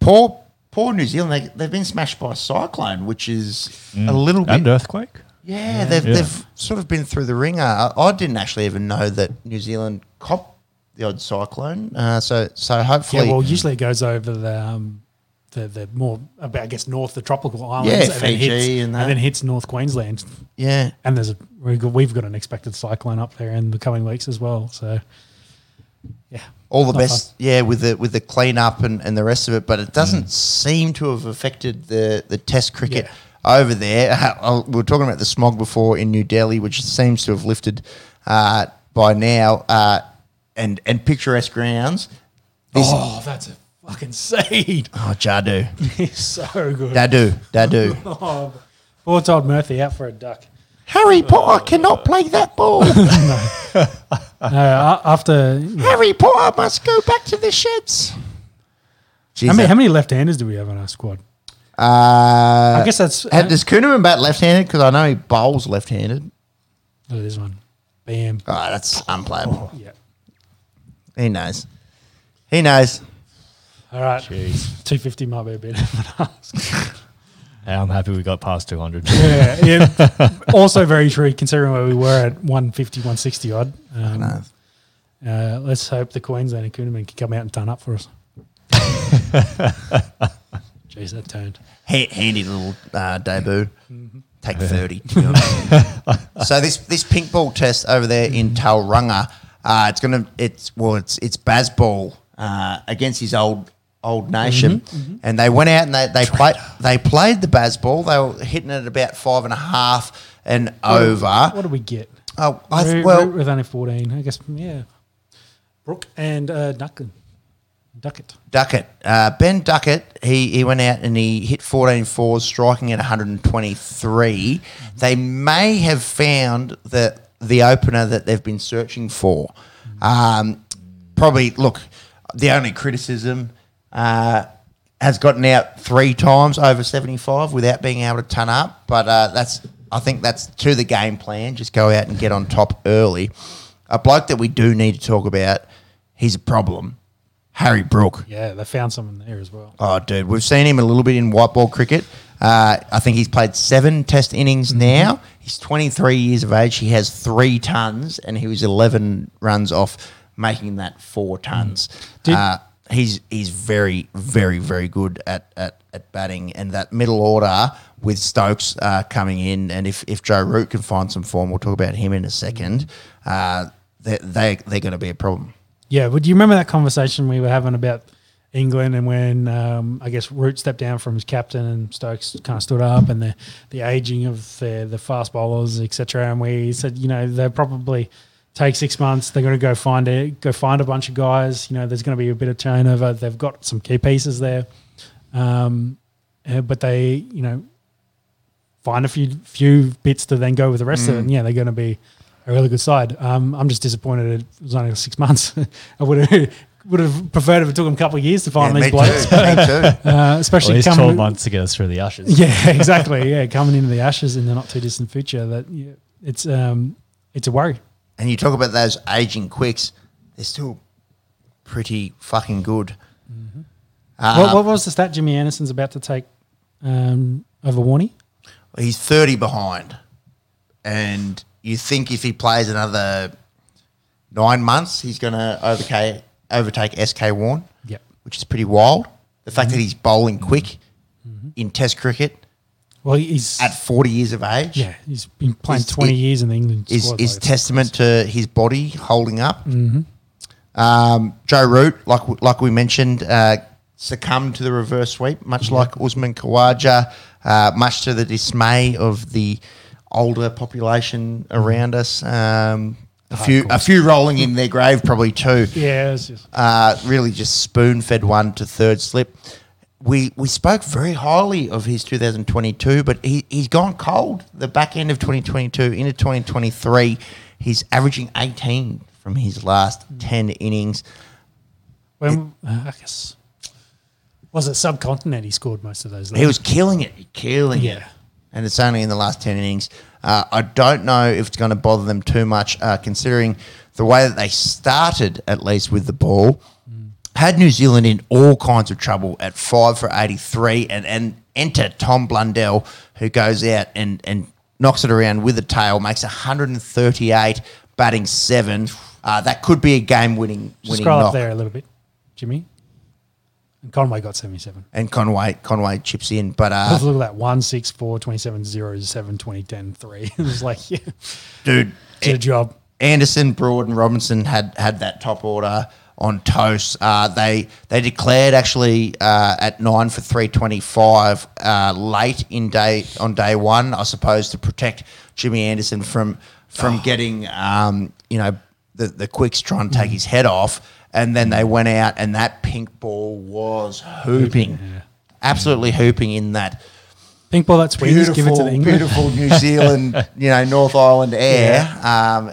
Poor New Zealand. They've been smashed by a cyclone, which is a little bit... And earthquake. Yeah, they've sort of been through the ringer. I didn't actually even know that New Zealand copped the odd cyclone. So hopefully, usually it goes over the more, I guess, north, the tropical islands, and then hits North Queensland. Yeah, and there's we've got an expected cyclone up there in the coming weeks as well. So yeah, all the best. Fun. Yeah, with the cleanup and the rest of it, but it doesn't seem to have affected the Test cricket. Yeah. Over there, we were talking about the smog before in New Delhi, which seems to have lifted by now, and picturesque grounds. That's a fucking seed. Oh, Jadu. He's so good. Dadu. Oh, poor Todd Murphy out for a duck. Harry Potter cannot play that ball. No, after... Harry Potter must go back to the sheds. Jeez, how many left-handers do we have on our squad? I guess that's... Does Kuhnemann bat left-handed? Because I know he bowls left-handed. Look at this one. Bam. Oh, that's unplayable. Oh, yeah. He knows. All right. Jeez. 250 might be a better ask. I'm happy we got past 200. Yeah. Also very true, considering where we were at 150, 160 odd. I know. Let's hope the Queensland and Kuhnemann can come out and turn up for us. Jeez, that turned. Handy little debut. Mm-hmm. Take 30. You know what I mean? So this pink ball test over there in Tauranga, it's Bazball against his old nation, and they went out and they played the Bazball. They were hitting it about 5.5 and over. What do we get? Oh, with only 14, I guess. Yeah, Brooke and Duncan. Duckett. Ben Duckett, he went out and he hit 14 fours, striking at 123. They may have found the opener that they've been searching for. Probably, look, the only criticism has gotten out three times over 75 without being able to ton up, but I think that's to the game plan, just go out and get on top early. A bloke that we do need to talk about, he's a problem. Harry Brooke. Yeah, they found someone there as well. Oh, dude. We've seen him a little bit in white ball cricket. I think he's played 7 test innings now. He's 23 years of age. He has 3 tons, and he was 11 runs off making that 4 tons. Did he's very, very, very good at batting, and that middle order with Stokes coming in, and if Joe Root can find some form, we'll talk about him in a second, they're going to be a problem. Yeah, but do you remember that conversation we were having about England and when I guess Root stepped down from his captain and Stokes kind of stood up, and the ageing of the fast bowlers, etc. And we said, you know, they'll probably take 6 months. They're going to go find a bunch of guys. You know, there's going to be a bit of turnover. They've got some key pieces there, but they, you know, find a few bits to then go with the rest of it. And yeah, they're going to be a really good side. I'm just disappointed it was only 6 months. I would have preferred if it took them a couple of years to find these blokes. Too, especially well, it's 12 months to get us through the Ashes. Yeah, exactly. Yeah, coming into the Ashes in the not too distant future, that yeah, it's a worry. And you talk about those aging quicks; they're still pretty fucking good. Mm-hmm. What was the stat? Jimmy Anderson's about to take over Warnie. Well, he's 30 behind, and you think if he plays another 9 months, he's going to overtake SK Warne, yep, which is pretty wild. The fact that he's bowling quick in Test cricket, well, he's at 40 years of age. Yeah, he's been playing 20 years in the England squad. Is testament to his body holding up. Mm-hmm. Joe Root, like we mentioned, succumbed to the reverse sweep, much like Usman Khawaja, much to the dismay of the older population around us. A few rolling in their grave probably too. Yeah, really just spoon-fed one to third slip. We spoke very highly of his 2022, but he's gone cold the back end of 2022 into 2023. He's averaging 18 from his last 10 innings. When I guess was it subcontinent he scored most of those? He was killing it. And it's only in the last 10 innings. I don't know if it's going to bother them too much, considering the way that they started, at least with the ball, had New Zealand in all kinds of trouble at 5 for 83, and enter Tom Blundell, who goes out and knocks it around with a tail, makes 138, batting 7. That could be a game-winning knock. Scroll up there a little bit, Jimmy. And Conway got 77. And Conway chips in. But look at that, 1, 6, 4, 27, 0, 7, 20, 10, 3. It was like, yeah. Dude. It's a job. Anderson, Broad and Robinson had that top order on toast. They declared actually at 9 for 325 late on day one, I suppose, to protect Jimmy Anderson from getting, the quicks trying to take his head off. And then they went out, and that pink ball was hooping, absolutely hooping in that pink ball. That's beautiful, given to the England. Beautiful New Zealand, North Island air,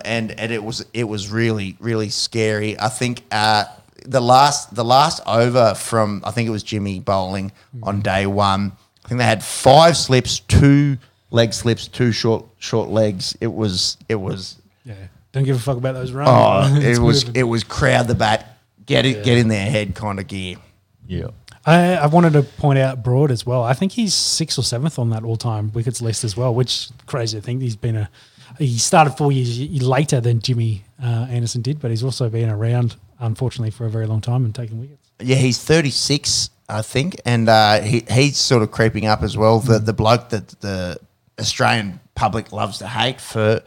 and it was really, really scary. I think the last over from I think it was Jimmy bowling on day one. I think they had 5 slips, 2 leg slips, 2 short legs. It was. Yeah. Don't give a fuck about those runs. Oh, it was crowd the bat, get in their head kind of gear. Yeah, I wanted to point out Broad as well. I think he's 6th or 7th on that all time wickets list as well, which crazy. I think he's been he started 4 years later than Jimmy Anderson did, but he's also been around unfortunately for a very long time and taking wickets. Yeah, he's 36, I think, and he's sort of creeping up as well. The bloke that the Australian public loves to hate for.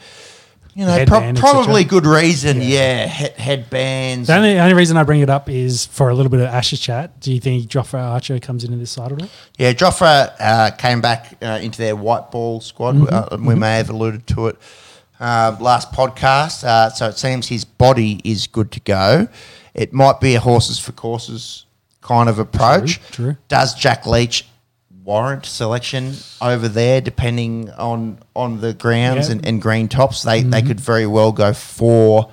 Headband, probably good reason, headbands. The only reason I bring it up is for a little bit of Ashes chat. Do you think Jofra Archer comes into this side at all? Yeah, Jofra came back into their white ball squad. We may have alluded to it last podcast. So it seems his body is good to go. It might be a horses for courses kind of approach. True. Does Jack Leach warrant selection over there, depending on the grounds and green tops? They could very well go 4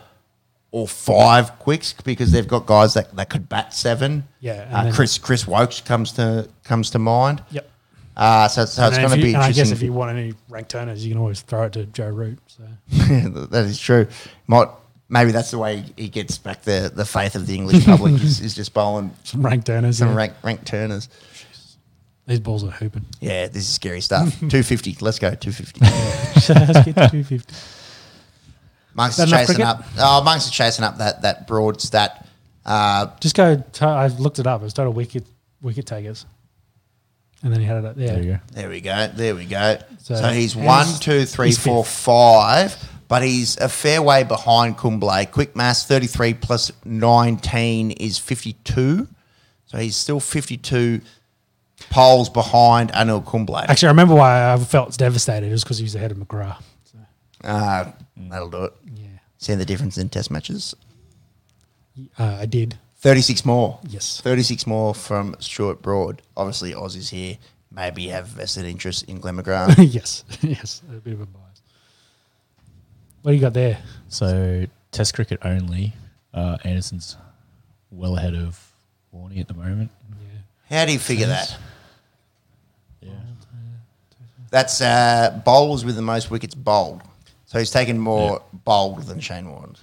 or 5 quicks because they've got guys that could bat 7. Yeah, Chris Wokes comes to mind. Yep. So it's going to be interesting. I guess if you want any rank turners, you can always throw it to Joe Root. So that is true. Maybe that's the way he gets back the faith of the English public is just bowling some rank turners. Rank turners. These balls are hooping. Yeah, this is scary stuff. 250. Let's go, 250. Let's get to 250. Monks are chasing up that broad stat. Just go. I looked it up. It was total wicket takers. And then he had it up there. There you go. There we go. So he's 1, 2, 3, 4, 5. But he's a fair way behind Kumble. Quick mass, 33 plus 19 is 52. So he's still 52 poles behind Anil Kumble. Actually, I remember why I felt devastated. It was because he was ahead of McGrath. So. That'll do it. Yeah. Seen the difference in test matches? I did. 36 more. Yes. 36 more from Stuart Broad. Obviously, Aussies here maybe have vested interest in Glenn McGrath. Yes. A bit of a bias. What do you got there? So, test cricket only. Anderson's well ahead of Warnie at the moment. Yeah. How do you figure that? Yeah. That's bowlers with the most wickets bowled. So, he's taken more bowled than Shane Warne.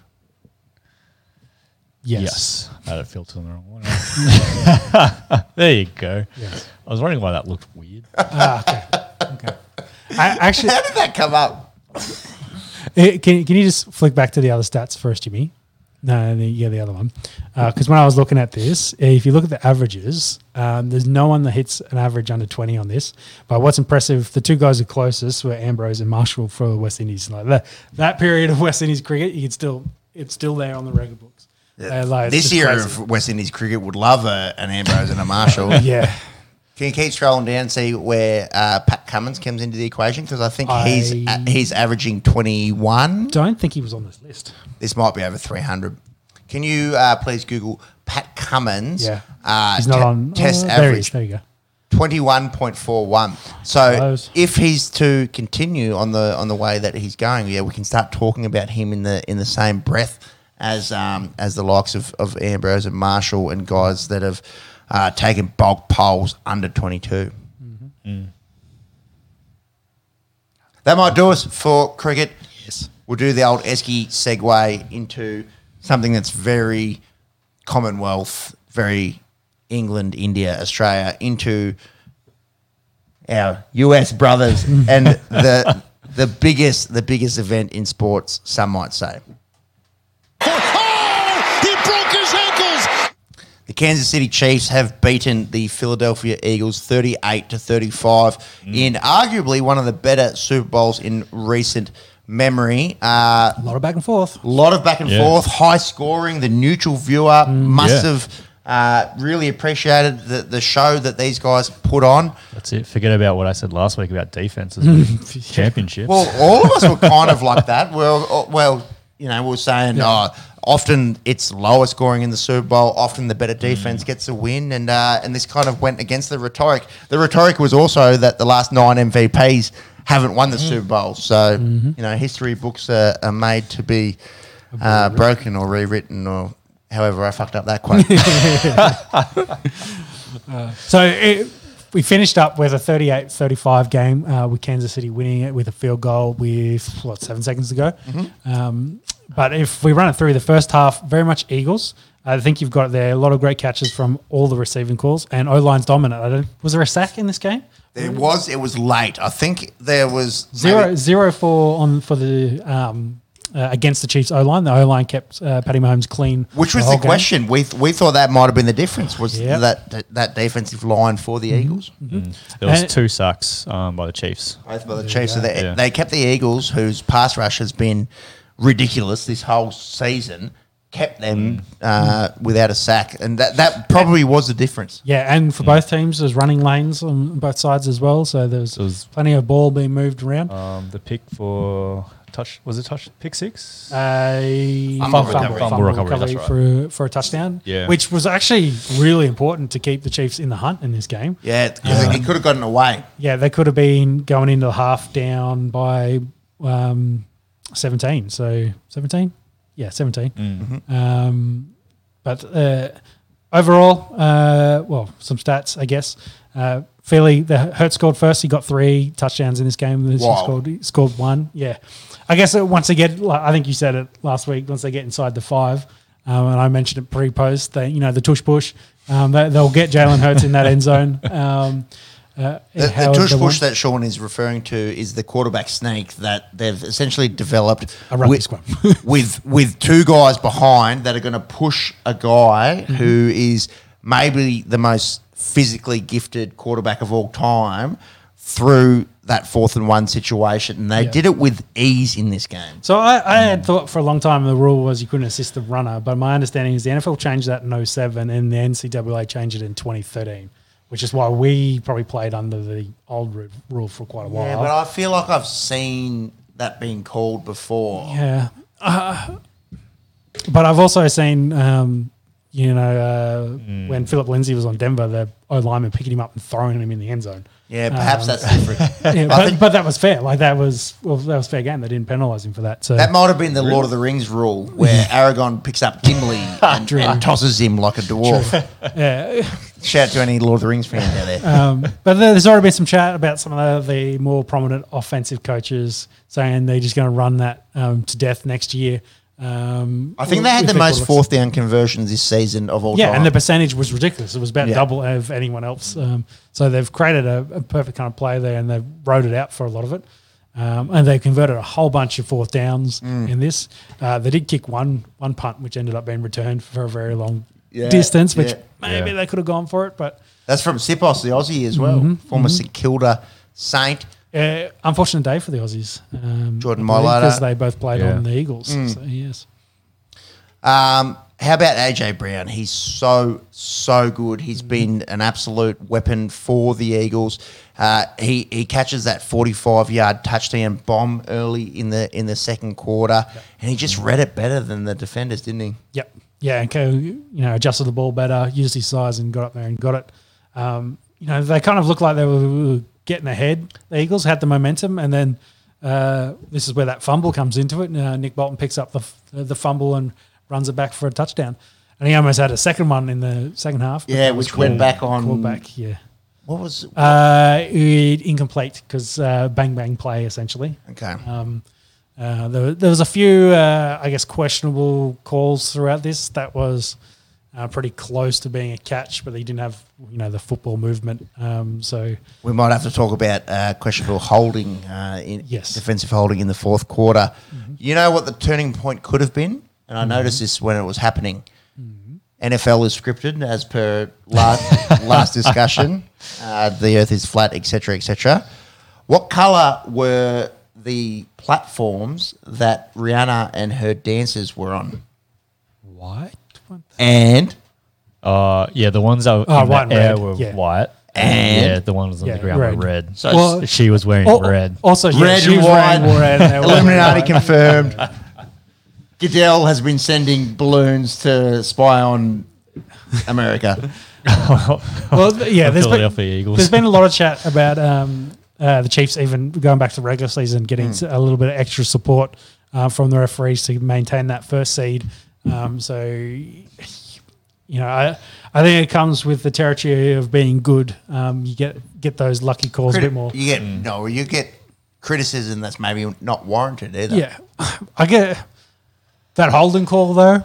Yes. I had it filtered on the wrong one. There you go. Yes. I was wondering why that looked weird. Okay. How did that come up? Can you just flick back to the other stats first, Jimmy? The other one. Because when I was looking at this, if you look at the averages, there's no one that hits an average under 20 on this. But what's impressive, the two guys who closest were Ambrose and Marshall for the West Indies. Like that period of West Indies cricket, it's still there on the record books. Like this year of West Indies cricket would love an Ambrose and a Marshall. Yeah. Can you keep scrolling down and see where Pat Cummins comes into the equation? Because I think he's averaging 21. Don't think he was on this list. This might be over 300. Can you please Google Pat Cummins? Yeah. He's not on test average. There you go. 21.41. So if he's to continue on the way that he's going, yeah, we can start talking about him in the same breath as the likes of Ambrose and Marshall and guys that have taken bulk poles under 22. Mm-hmm. Mm. That might do us for cricket. Yes. We'll do the old Esky segue into something that's very Commonwealth, very England, India, Australia, into our US brothers and the biggest event in sports, some might say. The Kansas City Chiefs have beaten the Philadelphia Eagles 38-35 in arguably one of the better Super Bowls in recent memory. A lot of back and forth. High scoring. The neutral viewer must have really appreciated the show that these guys put on. That's it. Forget about what I said last week about defenses with championships. Well, all of us were kind of like that. Well, you know, we were saying, often it's lower scoring in the Super Bowl. Often the better defense gets a win, and this kind of went against the rhetoric. The rhetoric was also that the last 9 MVPs haven't won the Super Bowl, so history books are made to be broken or rewritten, or however I fucked up that quote. We finished up with a 38-35 game with Kansas City winning it with a field goal with 7 seconds to go. Mm-hmm. But if we run it through the first half, very much Eagles. I think you've got there a lot of great catches from all the receiving calls, and O-line's dominant. Was there a sack in this game? There was. It was late. I think there was zero for against the Chiefs O-line. The O-line kept Patty Mahomes clean, which was the question. We thought that might have been the difference was that defensive line for the Eagles. Mm-hmm. Mm. There was 2 sacks by the Chiefs. Both by the Chiefs. So they kept the Eagles, whose pass rush has been ridiculous this whole season, kept them without a sack, and that probably was the difference. Yeah, and for both teams, there's running lanes on both sides as well, so there was plenty of ball being moved around. The pick for touch was it touch pick six? Fumble recovery for a touchdown, which was actually really important to keep the Chiefs in the hunt in this game. Yeah, because they could have gotten away. Yeah, they could have been going into the half down by 17. So 17? Yeah, 17. Mm-hmm. But overall, some stats, I guess. Philly, Hurts scored first. He got 3 touchdowns in this game. He scored 1. Yeah. I guess once again, I think you said it last week, once they get inside the 5, and I mentioned it pre-post, the tush push, they'll get Jalen Hurts in that end zone. The tush bush that Sean is referring to is the quarterback snake that they've essentially developed a rugby squad. with two guys behind that are going to push a guy who is maybe the most physically gifted quarterback of all time through that 4th and 1 situation, and they did it with ease in this game. So I had thought for a long time the rule was you couldn't assist the runner, but my understanding is the NFL changed that in 2007 and the NCAA changed it in 2013. Which is why we probably played under the old rule for quite a while. Yeah, but I feel like I've seen that being called before. Yeah. But I've also seen, when Philip Lindsay was on Denver, the O-lineman picking him up and throwing him in the end zone. Yeah, perhaps that's different. Yeah, but that was fair. Like that was fair game. They didn't penalise him for that. So that might have been the Lord of the Rings rule where Aragorn picks up Gimli and tosses him like a dwarf. True. Yeah. Shout out to any Lord of the Rings fan out there. But there's already been some chat about some of the more prominent offensive coaches saying they're just going to run that to death next year. I think they had the most 4th down conversions this season of all time. Yeah, and the percentage was ridiculous. It was about double of anyone else. So they've created a perfect kind of play there, and they rode it out for a lot of it. And they converted a whole bunch of 4th downs in this. They did kick one punt, which ended up being returned for a very long distance, which maybe they could have gone for it. But that's from Sipos, the Aussie, as well, former St Kilda Saint. Unfortunate day for the Aussies. Jordan Mailata. Because they both played on the Eagles. Mm. So, yes. How about AJ Brown? He's so good. He's been an absolute weapon for the Eagles. He catches that 45-yard touchdown bomb early in the second quarter, and he just read it better than the defenders, didn't he? Yep. Yeah, okay, adjusted the ball better, used his size and got up there and got it. They kind of looked like they were getting ahead. The Eagles had the momentum, and then this is where that fumble comes into it. And, Nick Bolton picks up the fumble and runs it back for a touchdown. And he almost had a second one in the second half. Yeah, which went back on. Called back, yeah. What was it? Incomplete because bang play, essentially. Okay. There was a few, questionable calls throughout this. That was pretty close to being a catch, but he didn't have, the football movement. So we might have to talk about questionable holding, defensive holding in the fourth quarter. Mm-hmm. You know what the turning point could have been? And I noticed this when it was happening. Mm-hmm. NFL is scripted as per last discussion. The earth is flat, et cetera, et cetera. What colour were the platforms that Rihanna and her dancers were on? White. And the ones that were in the air were white, and the ones on the ground were red. So she was wearing red. Also, red and white. Illuminati confirmed. Goodell has been sending balloons to spy on America. There's been a lot of chat about the Chiefs even going back to the regular season, getting a little bit of extra support from the referees to maintain that first seed. I think it comes with the territory of being good. You get those lucky calls a bit more. You get you get criticism that's maybe not warranted either. Yeah, I get that holding call though.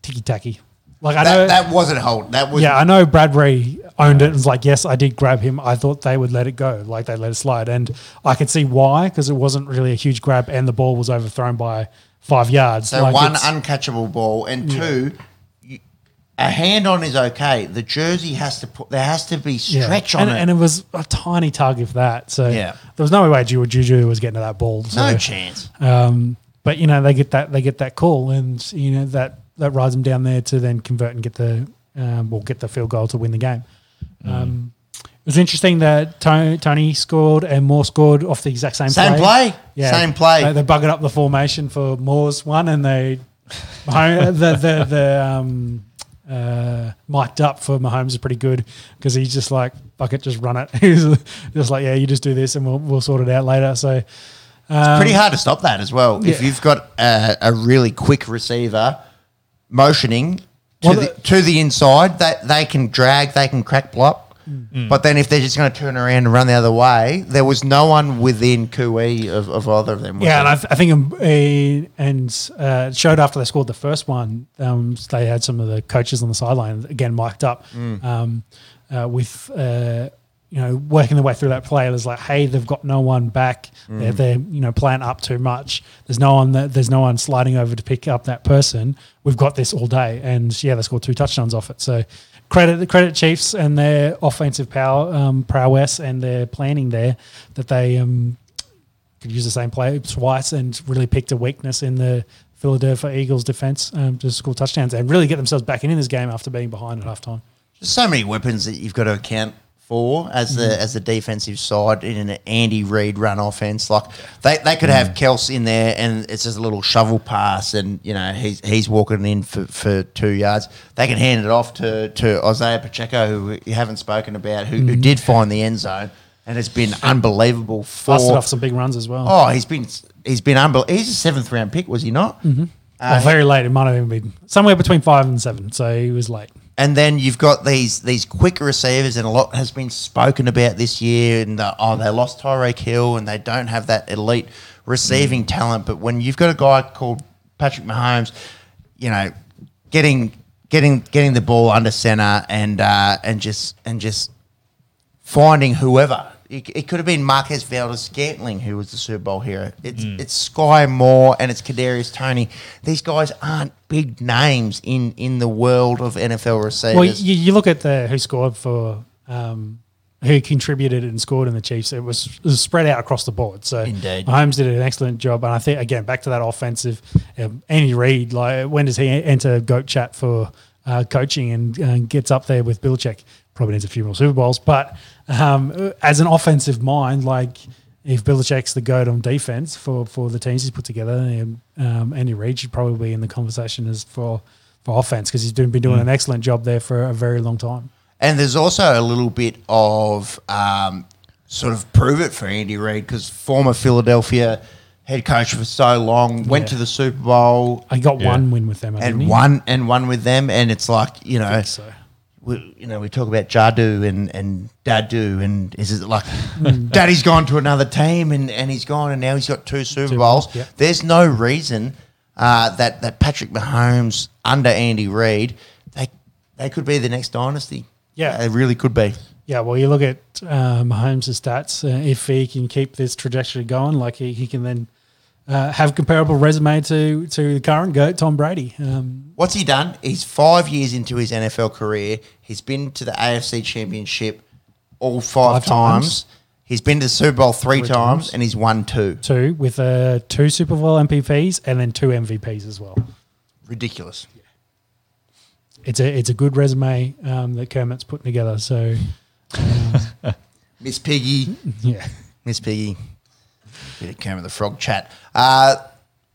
Ticky tacky. Like I know that wasn't hold. That was I know Bradbury owned it and was like, yes, I did grab him. I thought they would let it go, like they let it slide, and I could see why because it wasn't really a huge grab, and the ball was overthrown by 5 yards. So like one uncatchable ball, and two, a hand on is okay. The jersey has to be stretch on it, and it was a tiny tug of that. So there was no way Juju was getting to that ball. So, no chance. But they get that call, and that rides them down there to then convert and get the field goal to win the game. It was interesting that Tony scored and Moore scored off the exact same play. Yeah. Same play. They buggered up the formation for Moore's one, and they mic'd up for Mahomes is pretty good because he's just like, fuck it, just run it. He's just like, yeah, you just do this and we'll sort it out later. So it's pretty hard to stop that as well. Yeah. If you've got a really quick receiver motioning to the inside, that they can drag, they can crack block. Mm. But then if they're just going to turn around and run the other way, there was no one within cooey of either of them. Yeah, and I think it showed after they scored the first one, they had some of the coaches on the sideline, again, mic'd up with you know, working their way through that play is like, hey, they've got no one back. They're you know, playing up too much. There's no one sliding over to pick up that person. We've got this all day. And, yeah, they scored 2 touchdowns off it. So credit Chiefs and their offensive power, prowess and their planning there, that they could use the same play twice and really picked a weakness in the Philadelphia Eagles defense to score touchdowns and really get themselves back in this game after being behind at halftime. There's so many weapons that you've got to account for as the defensive side in an Andy Reid run offense. Like they could have Kels in there and it's just a little shovel pass and, you know, he's walking in for 2 yards. They can hand it off to Isaiah Pacheco, who you haven't spoken about, who did find the end zone and has been unbelievable. Busted off some big runs as well. Oh, he's been unbelievable. He's a 7th round pick, was he not? Mm-hmm. Very late. It might have even been somewhere between 5 and 7, so he was late. And then you've got these quick receivers, and a lot has been spoken about this year. And they lost Tyreek Hill, and they don't have that elite receiving talent. But when you've got a guy called Patrick Mahomes, you know, getting the ball under center and just finding whoever. It could have been Marquez Valdes-Scantling, who was the Super Bowl hero. It's Sky Moore and it's Kadarius Toney. These guys aren't big names in the world of NFL receivers. Well, you look at who scored for who contributed and scored in the Chiefs. It was spread out across the board. So indeed, Mahomes did an excellent job. And I think, again, back to that offensive, Andy Reid, like, when does he enter GOAT chat for coaching and gets up there with Belichick? Probably needs a few more Super Bowls, but as an offensive mind, like, if Belichick's the GOAT on defense for the teams he's put together, Andy Reid should probably be in the conversation as for offense, because he's been doing an excellent job there for a very long time. And there's also a little bit of sort of prove it for Andy Reid, because former Philadelphia head coach for so long, went to the Super Bowl. I got one win with them, and one with them, and it's like, you know. I think so. We talk about Jadu and Dadu, and is it like Daddy's gone to another team and he's gone, and now he's got 2 Super Bowls. Yeah. There's no reason that Patrick Mahomes under Andy Reid, they could be the next dynasty. Yeah. They really could be. Yeah, well, you look at Mahomes' stats. If he can keep this trajectory going, like he can then have comparable resume to the current GOAT, Tom Brady. What's he done? He's 5 years into his NFL career. He's been to the AFC Championship all five times. He's been to the Super Bowl three times, and he's won 2. 2 with 2 Super Bowl MVPs and then 2 MVPs as well. Ridiculous. Yeah. It's a good resume that Kermit's putting together. So, Miss Piggy. Yeah. Miss Piggy. Bit of Kermit the Frog chat.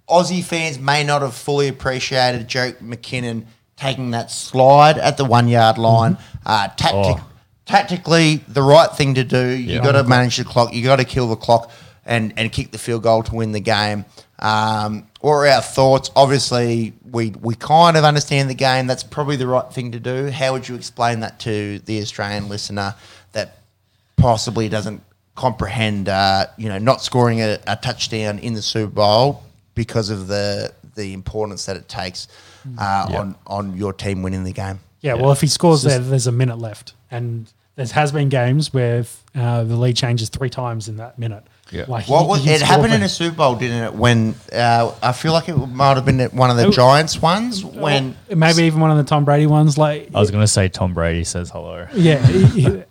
Aussie fans may not have fully appreciated Jerick McKinnon taking that slide at the 1 yard line. Tactically, the right thing to do. Yeah. You got to manage the clock. You got to kill the clock and kick the field goal to win the game. What are our thoughts? Obviously, we kind of understand the game. That's probably the right thing to do. How would you explain that to the Australian listener that possibly doesn't comprehend, not scoring a touchdown in the Super Bowl because of the importance that it takes on your team winning the game? Yeah, well, if he scores there's a minute left. And there has been games where the lead changes 3 times in that minute. Yeah. Like it happened in a Super Bowl, didn't it? When I feel like it might have been one of the Giants ones. When maybe even one of the Tom Brady ones. Like I was going to say, Tom Brady says hello. Yeah,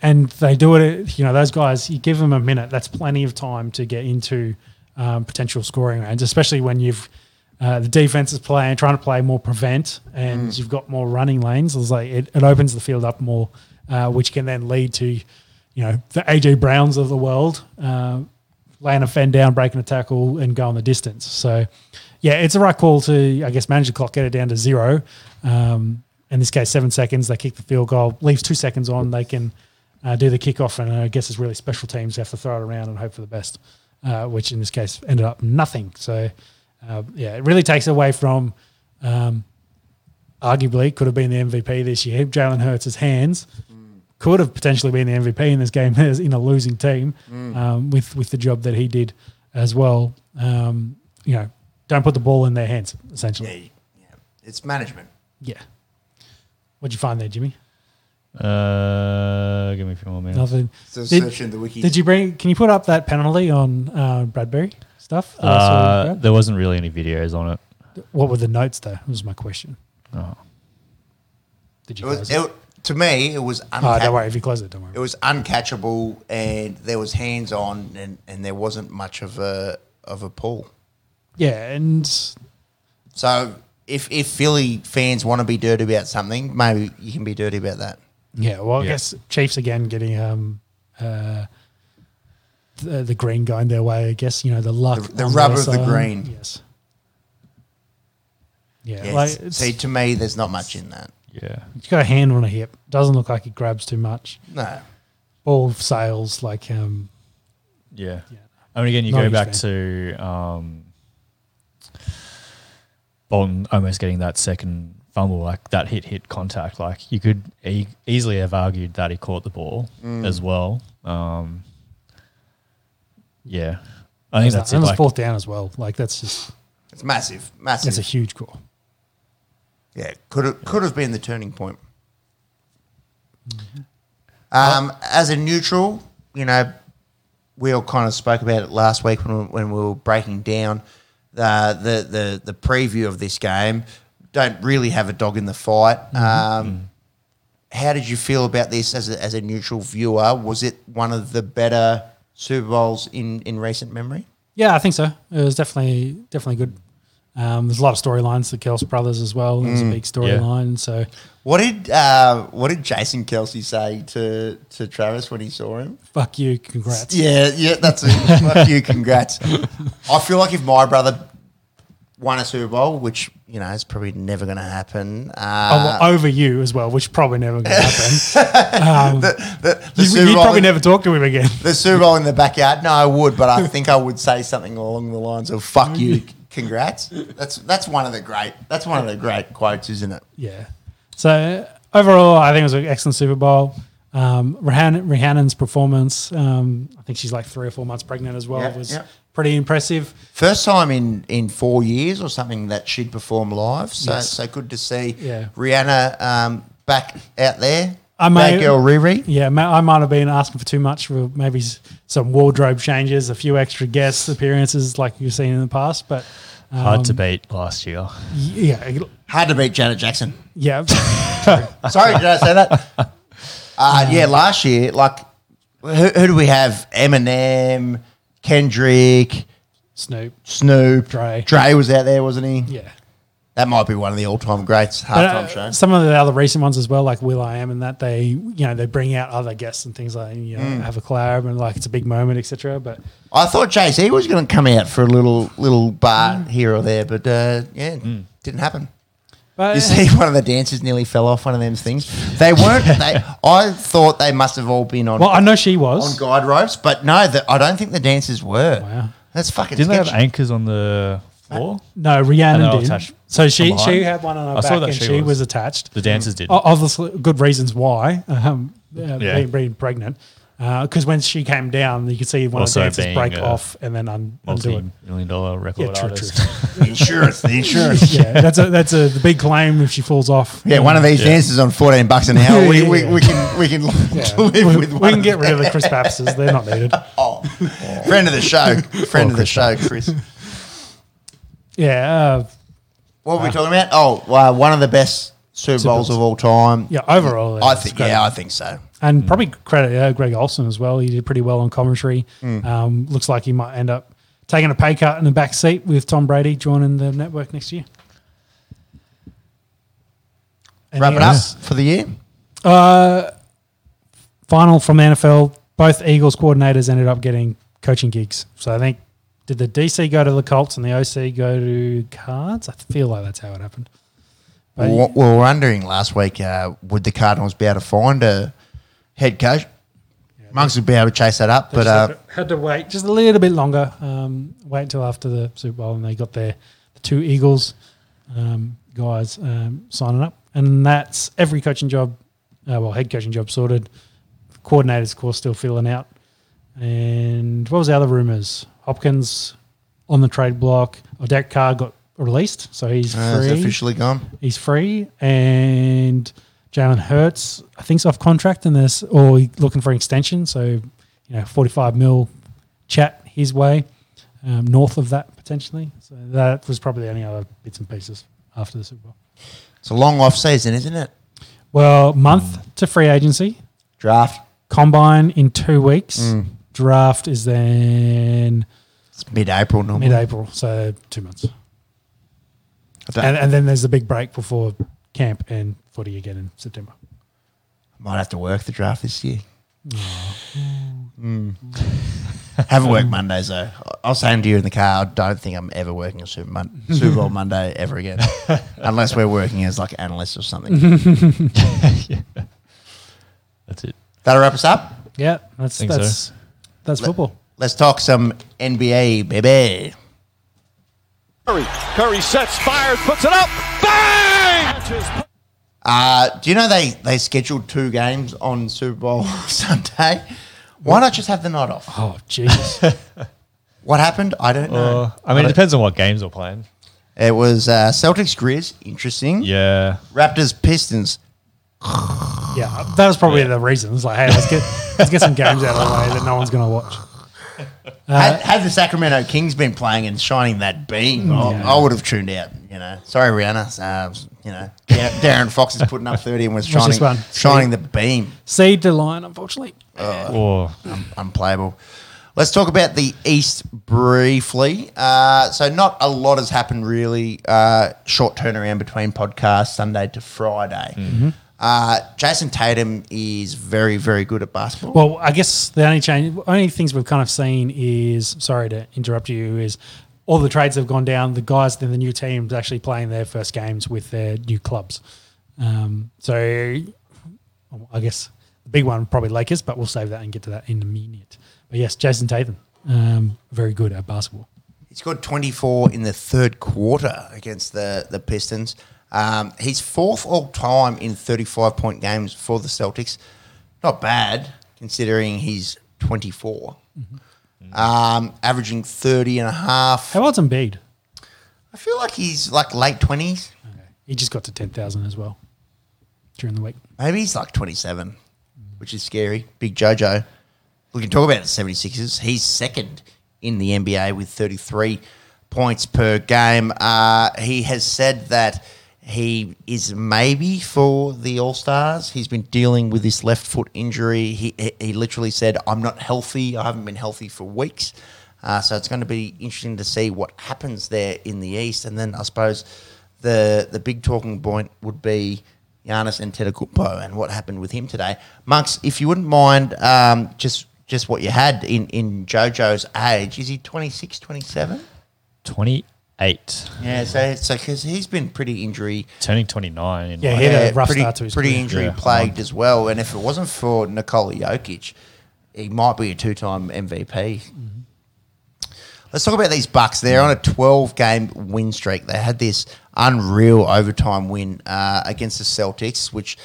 and they do it. You know, those guys. You give them a minute. That's plenty of time to get into potential scoring rounds, especially when you've the defense is trying to play more prevent, and you've got more running lanes. It's like it opens the field up more, which can then lead to, you know, the AJ Browns of the world. Laying a fend down, breaking a tackle, and going the distance. So, yeah, it's the right call to, I guess, manage the clock, get it down to 0. In this case, 7 seconds. They kick the field goal, leaves 2 seconds on. They can do the kickoff, and I guess it's really special teams have to throw it around and hope for the best, which in this case ended up nothing. So, it really takes away from arguably could have been the MVP this year. Jalen Hurts' hands could have potentially been the MVP in this game in a losing team with the job that he did as well. Don't put the ball in their hands, essentially. Yeah. It's management. Yeah. What'd you find there, Jimmy? Give me a few more minutes. Nothing. So search in the wiki. Did you bring? Can you put up that penalty on Bradbury stuff? There wasn't really any videos on it. What were the notes though? That was my question. Oh. Did you? To me, it was uncatchable. Oh, don't worry if you close it. Don't worry. It was uncatchable, and there was hands on, and there wasn't much of a pull. Yeah, and so if Philly fans want to be dirty about something, maybe you can be dirty about that. Yeah, well, I guess Chiefs again getting the green going their way. I guess you know the luck, the rub of the green. Yes. Yeah. Yes. Like, see, to me, there's not much in that. Yeah. He's got a hand on a hip. Doesn't look like he grabs too much. No. Ball sails like Yeah. I mean, again, you go back to Bolton almost getting that second fumble, like that hit contact. Like you could easily have argued that he caught the ball as well. Yeah. I think that's it. And it's fourth down as well. Like that's just – it's massive, massive. It's a huge call. Yeah, could have been the turning point. Mm-hmm. As a neutral, you know, we all kind of spoke about it last week when we were breaking down the preview of this game. Don't really have a dog in the fight. How did you feel about this as a neutral viewer? Was it one of the better Super Bowls in recent memory? Yeah, I think so. It was definitely good. There's a lot of storylines, the Kelce brothers as well. There's a big storyline. Yeah. So, what did Jason Kelce say to Travis when he saw him? Fuck you, congrats. Yeah, that's it. Fuck you, congrats. I feel like if my brother won a Super Bowl, which you know is probably never going to happen, over you as well, which probably never going to happen. You'd probably never talk to him again. The Super Bowl in the backyard? No, I would, but I think I would say something along the lines of "fuck you." Congrats! That's one of the great. That's one of the great quotes, isn't it? Yeah. So overall, I think it was an excellent Super Bowl. Rihannon's performance. I think she's like 3 or 4 months pregnant as well. It was pretty impressive. First time in 4 years or something that she'd perform live. So so good to see Rihanna back out there. That girl Riri. Yeah, I might have been asking for too much for maybe some wardrobe changes, a few extra guest appearances like you've seen in the past. But hard to beat last year. Yeah. Hard to beat Janet Jackson. Yeah. Sorry, did I say that? Last year, like, who do we have? Eminem, Kendrick. Snoop. Dre was out there, wasn't he? Yeah. That might be one of the all-time greats, halftime show. Some of the other recent ones as well, like will.i.am, and that they bring out other guests and things like have a collab and like it's a big moment, etc. But I thought Jay-Z was going to come out for a little bar here or there, but didn't happen. But you see, one of the dancers nearly fell off one of them things. They weren't. I thought they must have all been on. Well, I know she was on guide ropes, but no, I don't think the dancers were. Wow, that's fucking. Didn't sketchy. They have anchors on the? Floor? No, Rihanna did. Attached. So she had one on her back and she was attached. The dancers did. Obviously, good reasons why being pregnant. Because when she came down, you could see one of the dancers break off and then undo it. $1 million record artist. True. The insurance. Yeah, that's the big claim if she falls off. Yeah, one of these dancers on $14 an hour. We can live with one. We can get rid of the Chris Baps's. They're not needed. Friend of the show. Friend of the show, Chris. Yeah. What were we talking about? One of the best Super Bowls of all time. Yeah, overall. I think so. And probably credit Greg Olsen as well. He did pretty well on commentary. Looks like he might end up taking a pay cut in the back seat with Tom Brady joining the network next year. Wrap it up for the year? Final from the NFL. Both Eagles coordinators ended up getting coaching gigs. So I think did the DC go to the Colts and the OC go to Cards? I feel like that's how it happened. But we were wondering last week, would the Cardinals be able to find a head coach? Yeah, Monks would be able to chase that up. But had to wait just a little bit longer, wait until after the Super Bowl, and they got the two Eagles guys signing up. And that's every coaching job, head coaching job sorted. Coordinators, of course, still filling out. And what was the other rumours? Hopkins on the trade block. Derek Carr got released, so he's free. He's officially gone. He's free. And Jalen Hurts, I think, is off contract and there's or looking for an extension. So, $45 million chat his way, north of that potentially. So that was probably the only other bits and pieces after the Super Bowl. It's a long off season, isn't it? Well, month to free agency, draft, combine in 2 weeks. Draft is then it's mid-April normally. Mid-April, so 2 months. And then there's a big break before camp and footy again in September. I might have to work the draft this year. Haven't worked Mondays though. I was saying to you in the car, I don't think I'm ever working a Super Bowl Monday ever again, unless we're working as like analysts or something. Yeah. That's it. That'll wrap us up. Yeah, that's football. Let's talk some NBA, baby. Curry sets, fires, puts it up, bang! Do you know they scheduled 2 games on Super Bowl Sunday? Why not just have the night off? Oh, jeez. What happened? I don't know. It depends on what games we're playing. It was Celtics Grizz, interesting. Yeah. Raptors Pistons. Yeah, that was probably the reason. It's like, hey, let's get some games out of the way that no one's going to watch. Had the Sacramento Kings been playing and shining that beam, I would have tuned out, Sorry, Rihanna. Darren Fox is putting up 30 and was shining the beam. Seed to Lion, unfortunately. Unplayable. Let's talk about the East briefly. So not a lot has happened really. Short turnaround between podcasts, Sunday to Friday. Mm-hmm. Jason Tatum is very, very good at basketball. Well, I guess the only things we've kind of seen is, sorry to interrupt you, is all the trades have gone down. The guys in the new teams actually playing their first games with their new clubs. So I guess the big one probably Lakers, but we'll save that and get to that in a minute. But yes, Jason Tatum, very good at basketball. He scored 24 in the third quarter against the Pistons. He's 4th all-time in 35-point games for the Celtics. Not bad, considering he's 24. Mm-hmm. Averaging 30 and a half. How old's Embiid? I feel like he's like late 20s. Okay. He just got to 10,000 as well during the week. Maybe he's like 27, which is scary. Big Jojo. We can talk about the 76ers. He's 2nd in the NBA with 33 points per game. He has said that he is maybe for the All-Stars. He's been dealing with this left foot injury. He literally said, I'm not healthy. I haven't been healthy for weeks. So it's going to be interesting to see what happens there in the East. And then I suppose the big talking point would be Giannis Antetokounmpo and what happened with him today. Monks, if you wouldn't mind, just what you had in Jojo's age. Is he 26, 27? 28. Yeah, so because he's been pretty injury. Turning 29. Yeah, he had a rough start to his career. Pretty injury-plagued as well. And if it wasn't for Nikola Jokic, he might be a 2-time MVP. Mm-hmm. Let's talk about these Bucks. They're on a 12-game win streak. They had this unreal overtime win against the Celtics, which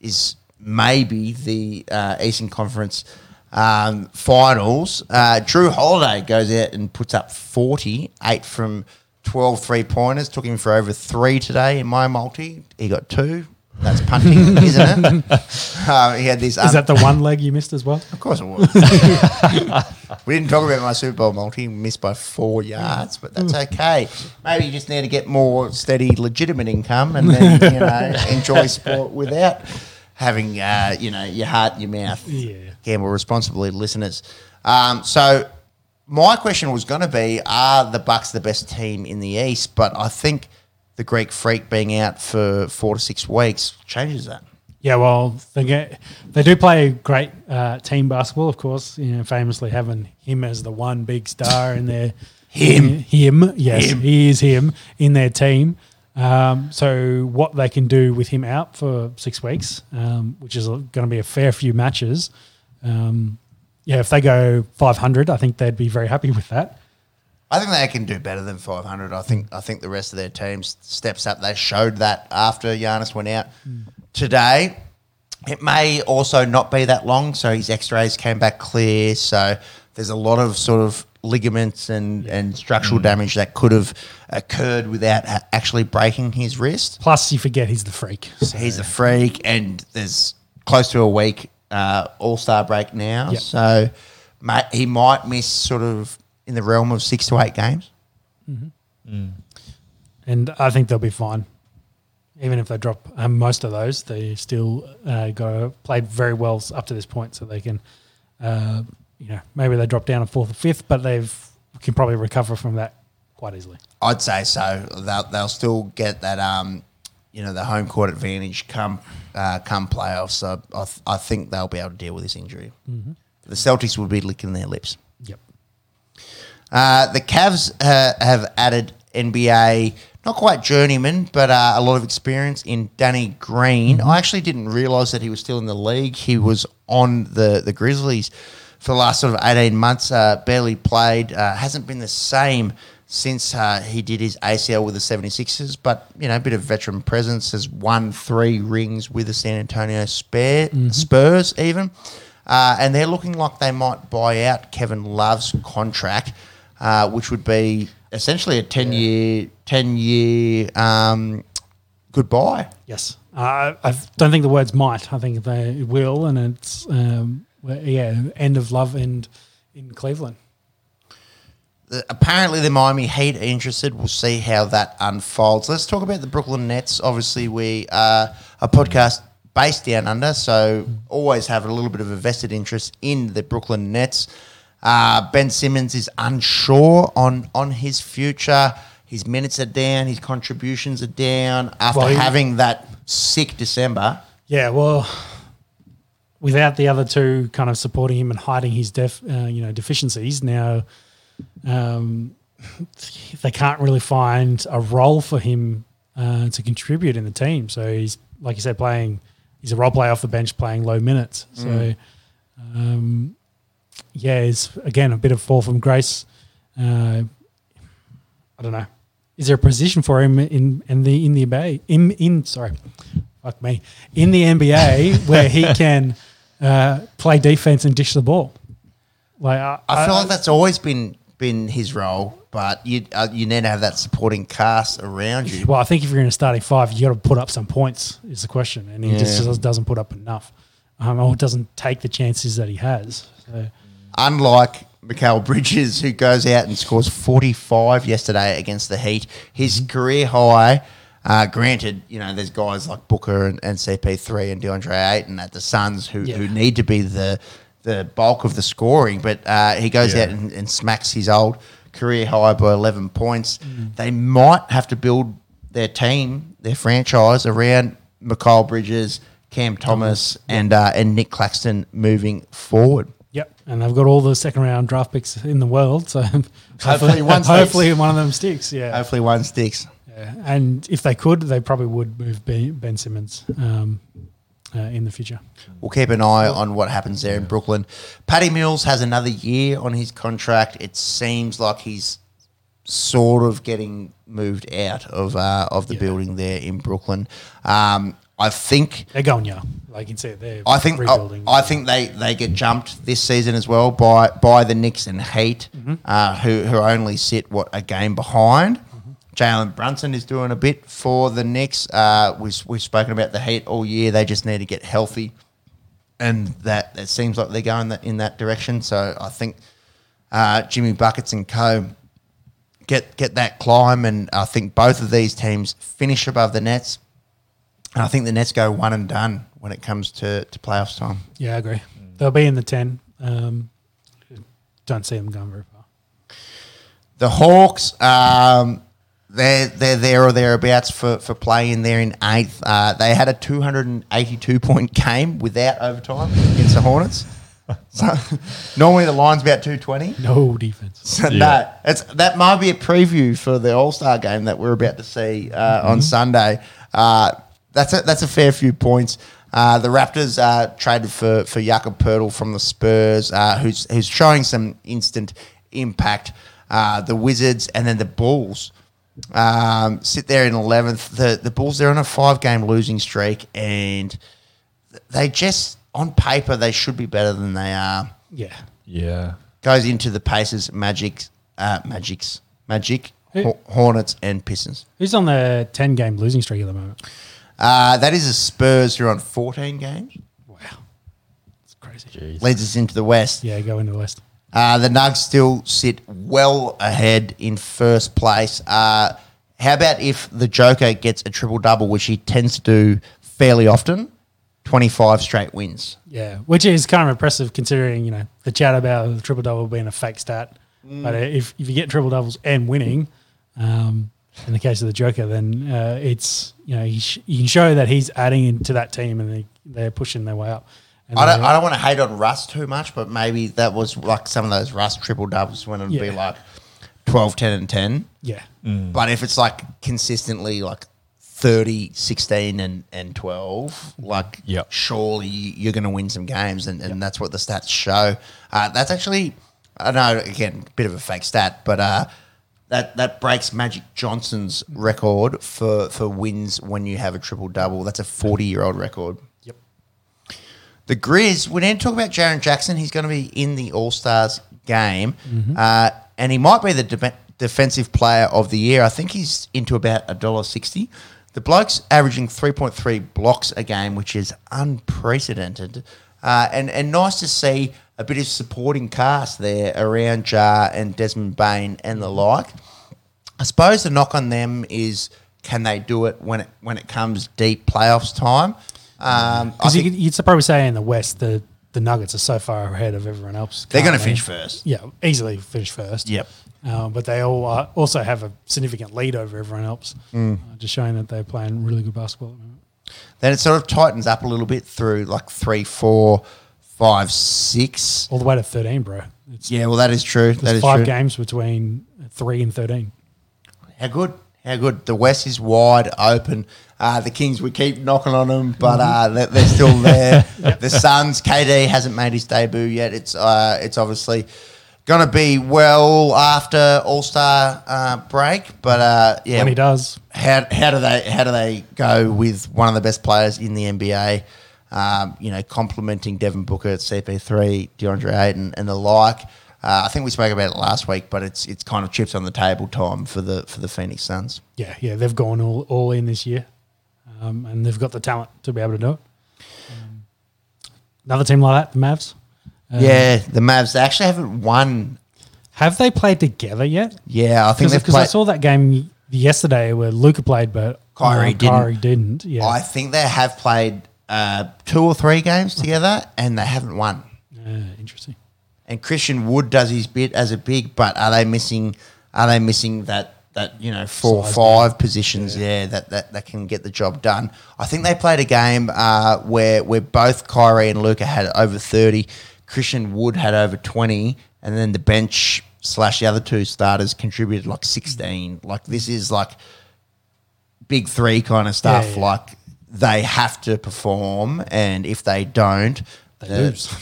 is maybe the Eastern Conference finals. Drew Holiday goes out and puts up 48 from 12 three-pointers. Took him for over 3 today in my multi. He got 2. That's punting, isn't it? He had this. Is that the one leg you missed as well? Of course it was. We didn't talk about my Super Bowl multi. Missed by 4 yards, but that's okay. Maybe you just need to get more steady, legitimate income and then, enjoy sport without having, your heart in your mouth. Yeah. Gamble responsibly, listeners. So my question was going to be, are the Bucks the best team in the East? But I think the Greek Freak being out for 4 to 6 weeks changes that. Yeah, well, they do play great team basketball, of course, famously having him as the one big star in their – he is him in their team. So what they can do with him out for 6 weeks, which is going to be a fair few matches if they go 500, I think they'd be very happy with that. I think they can do better than 500. I think the rest of their team steps up. They showed that after Giannis went out today. It may also not be that long, so his x-rays came back clear. So there's a lot of sort of ligaments and structural damage that could have occurred without actually breaking his wrist. Plus, you forget he's the freak. So. He's the freak, and there's close to a week all-star break now. Yep. So he might miss sort of in the realm of 6 to 8 games. Mm-hmm. Mm. And I think they'll be fine. Even if they drop most of those, they still played very well up to this point, so they can maybe they drop down a fourth or fifth, but they can probably recover from that quite easily. I'd say so. They'll still get that the home court advantage come playoffs. So I think they'll be able to deal with this injury. Mm-hmm. The Celtics will be licking their lips. Yep. The Cavs have added NBA. Not quite journeyman, but a lot of experience in Danny Green. Mm-hmm. I actually didn't realise that he was still in the league. He was on the Grizzlies for the last sort of 18 months, barely played. Hasn't been the same since he did his ACL with the 76ers, but, a bit of veteran presence. Has won 3 rings with the San Antonio Spurs even. And they're looking like they might buy out Kevin Love's contract, which would be essentially a 10-year goodbye. Yes. I don't think the words might. I think they will, and it's end of Love in Cleveland. Apparently the Miami Heat are interested. We'll see how that unfolds. Let's talk about the Brooklyn Nets. Obviously we are a podcast based down under, so always have a little bit of a vested interest in the Brooklyn Nets. Ben Simmons is unsure on his future. His minutes are down. His contributions are down after having that sick December. Yeah, well, without the other two kind of supporting him and hiding his deficiencies, now they can't really find a role for him to contribute in the team. So he's, like you said, he's a role player off the bench playing low minutes. So it's, again, a bit of fall from grace. I don't know. Is there a position for him in the NBA where he can play defense and dish the ball? Like I feel like that's always been his role, but you need to have that supporting cast around you. Well, I think if you're in a starting five, you got to put up some points is the question, and he just doesn't put up enough, or doesn't take the chances that he has. So. Unlike Mikal Bridges, who goes out and scores 45 yesterday against the Heat, his career high. Granted, there's guys like Booker and CP3 and DeAndre Ayton at the Suns who need to be the bulk of the scoring, but he goes out and smacks his old career high by 11 points. Mm. They might have to build their team, their franchise, around Mikal Bridges, Cam Thomas, and Nick Claxton moving forward. Yep, and they've got all the second-round draft picks in the world, so hopefully one of them sticks. Yeah, hopefully one sticks. Yeah, and if they could, they probably would move Ben Simmons in the future. We'll keep an eye on what happens there in Brooklyn. Patty Mills has another year on his contract. It seems like he's sort of getting moved out of the building there in Brooklyn. I think they're going like you said, they're rebuilding. I think they get jumped this season as well by the Knicks and Heat, who only sit a game behind. Mm-hmm. Jalen Brunson is doing a bit for the Knicks. We've spoken about the Heat all year. They just need to get healthy, and that it seems like they're going in that direction. So I think Jimmy Buckets and co. get that climb, and I think both of these teams finish above the Nets. And I think the Nets go one and done when it comes to playoffs time. Yeah, I agree. Mm. They'll be in the 10. Don't see them going very far. The Hawks, they're there or thereabouts for play in there in 8th. They had a 282-point game without overtime against the Hornets. So normally the line's about 220. No defense. So that might be a preview for the All-Star game that we're about to see on Sunday. That's a fair few points. The Raptors traded for Jakob Poeltl from the Spurs, who's showing some instant impact. The Wizards and then the Bulls sit there in 11th. The Bulls, they're on a 5-game losing streak, and they just, on paper, they should be better than they are. Yeah. Yeah. Goes into the Pacers, Magic, Hornets and Pistons. Who's on the 10-game losing streak at the moment? That is the Spurs, who are on 14 games. Wow. That's crazy. Jeez. Leads us into the West. Yeah, go into the West. The Nugs still sit well ahead in first place. How about if the Joker gets a triple-double, which he tends to do fairly often, 25 straight wins. Yeah, which is kind of impressive considering, you know, the chat about the triple-double being a fake stat. Mm. But if you get triple-doubles and winning, in the case of the Joker, then it's, you know, you can show that he's adding into that team and they're pushing their way up. I don't want to hate on Russ too much, but maybe that was like some of those Russ triple-doubles when it would be like 12, 10 and 10. Yeah. Mm. But if it's like consistently like 30, 16 and 12, like surely you're going to win some games and that's what the stats show. That's actually, I know, again, a bit of a fake stat, but that breaks Magic Johnson's record for wins when you have a triple-double. That's a 40-year-old record. Yep. The Grizz, we need to talk about Jaren Jackson. He's going to be in the All-Stars game, and he might be the defensive player of the year. I think he's into about $1.60. The bloke's averaging 3.3 blocks a game, which is unprecedented, and nice to see a bit of supporting cast there around Jar and Desmond Bain and the like. I suppose the knock on them is, can they do it when it comes deep playoffs time? Because you'd probably say in the West the Nuggets are so far ahead of everyone else. They're going to finish first. Yeah, easily finish first. Yep. But they all also have a significant lead over everyone else, just showing that they're playing really good basketball at the moment. Then it sort of tightens up a little bit through like 3, 4, 5, 6. All the way to 13, bro. Well, that is true. There's five games between 3 and 13. How good. The West is wide open. The Kings, we keep knocking on them, but they're still there. The Suns, KD hasn't made his debut yet. It's obviously going to be well after All-Star break, but when he does. How do they go with one of the best players in the NBA? You know, complimenting Devin Booker, CP3, DeAndre Ayton, and the like. I think we spoke about it last week, but it's kind of chips on the table time for the Phoenix Suns. Yeah, they've gone all in this year, and they've got the talent to be able to do it. Another team like that, the Mavs. The Mavs actually haven't won. Have they played together yet? Yeah, I think they've played. Because I saw that game yesterday where Luka played, but Kyrie didn't. Yeah, I think they have played 2 or 3 games together and they haven't won. Interesting. And Christian Wood does his bit as a big, but are they missing that you know, 4 or 5 positions that can get the job done? I think they played a game where both Kyrie and Luka had over 30, Christian Wood had over 20, and then the bench / the other 2 starters contributed like 16. Like, this is like big 3 kind of stuff. Yeah. Like, they have to perform, and if they don't, the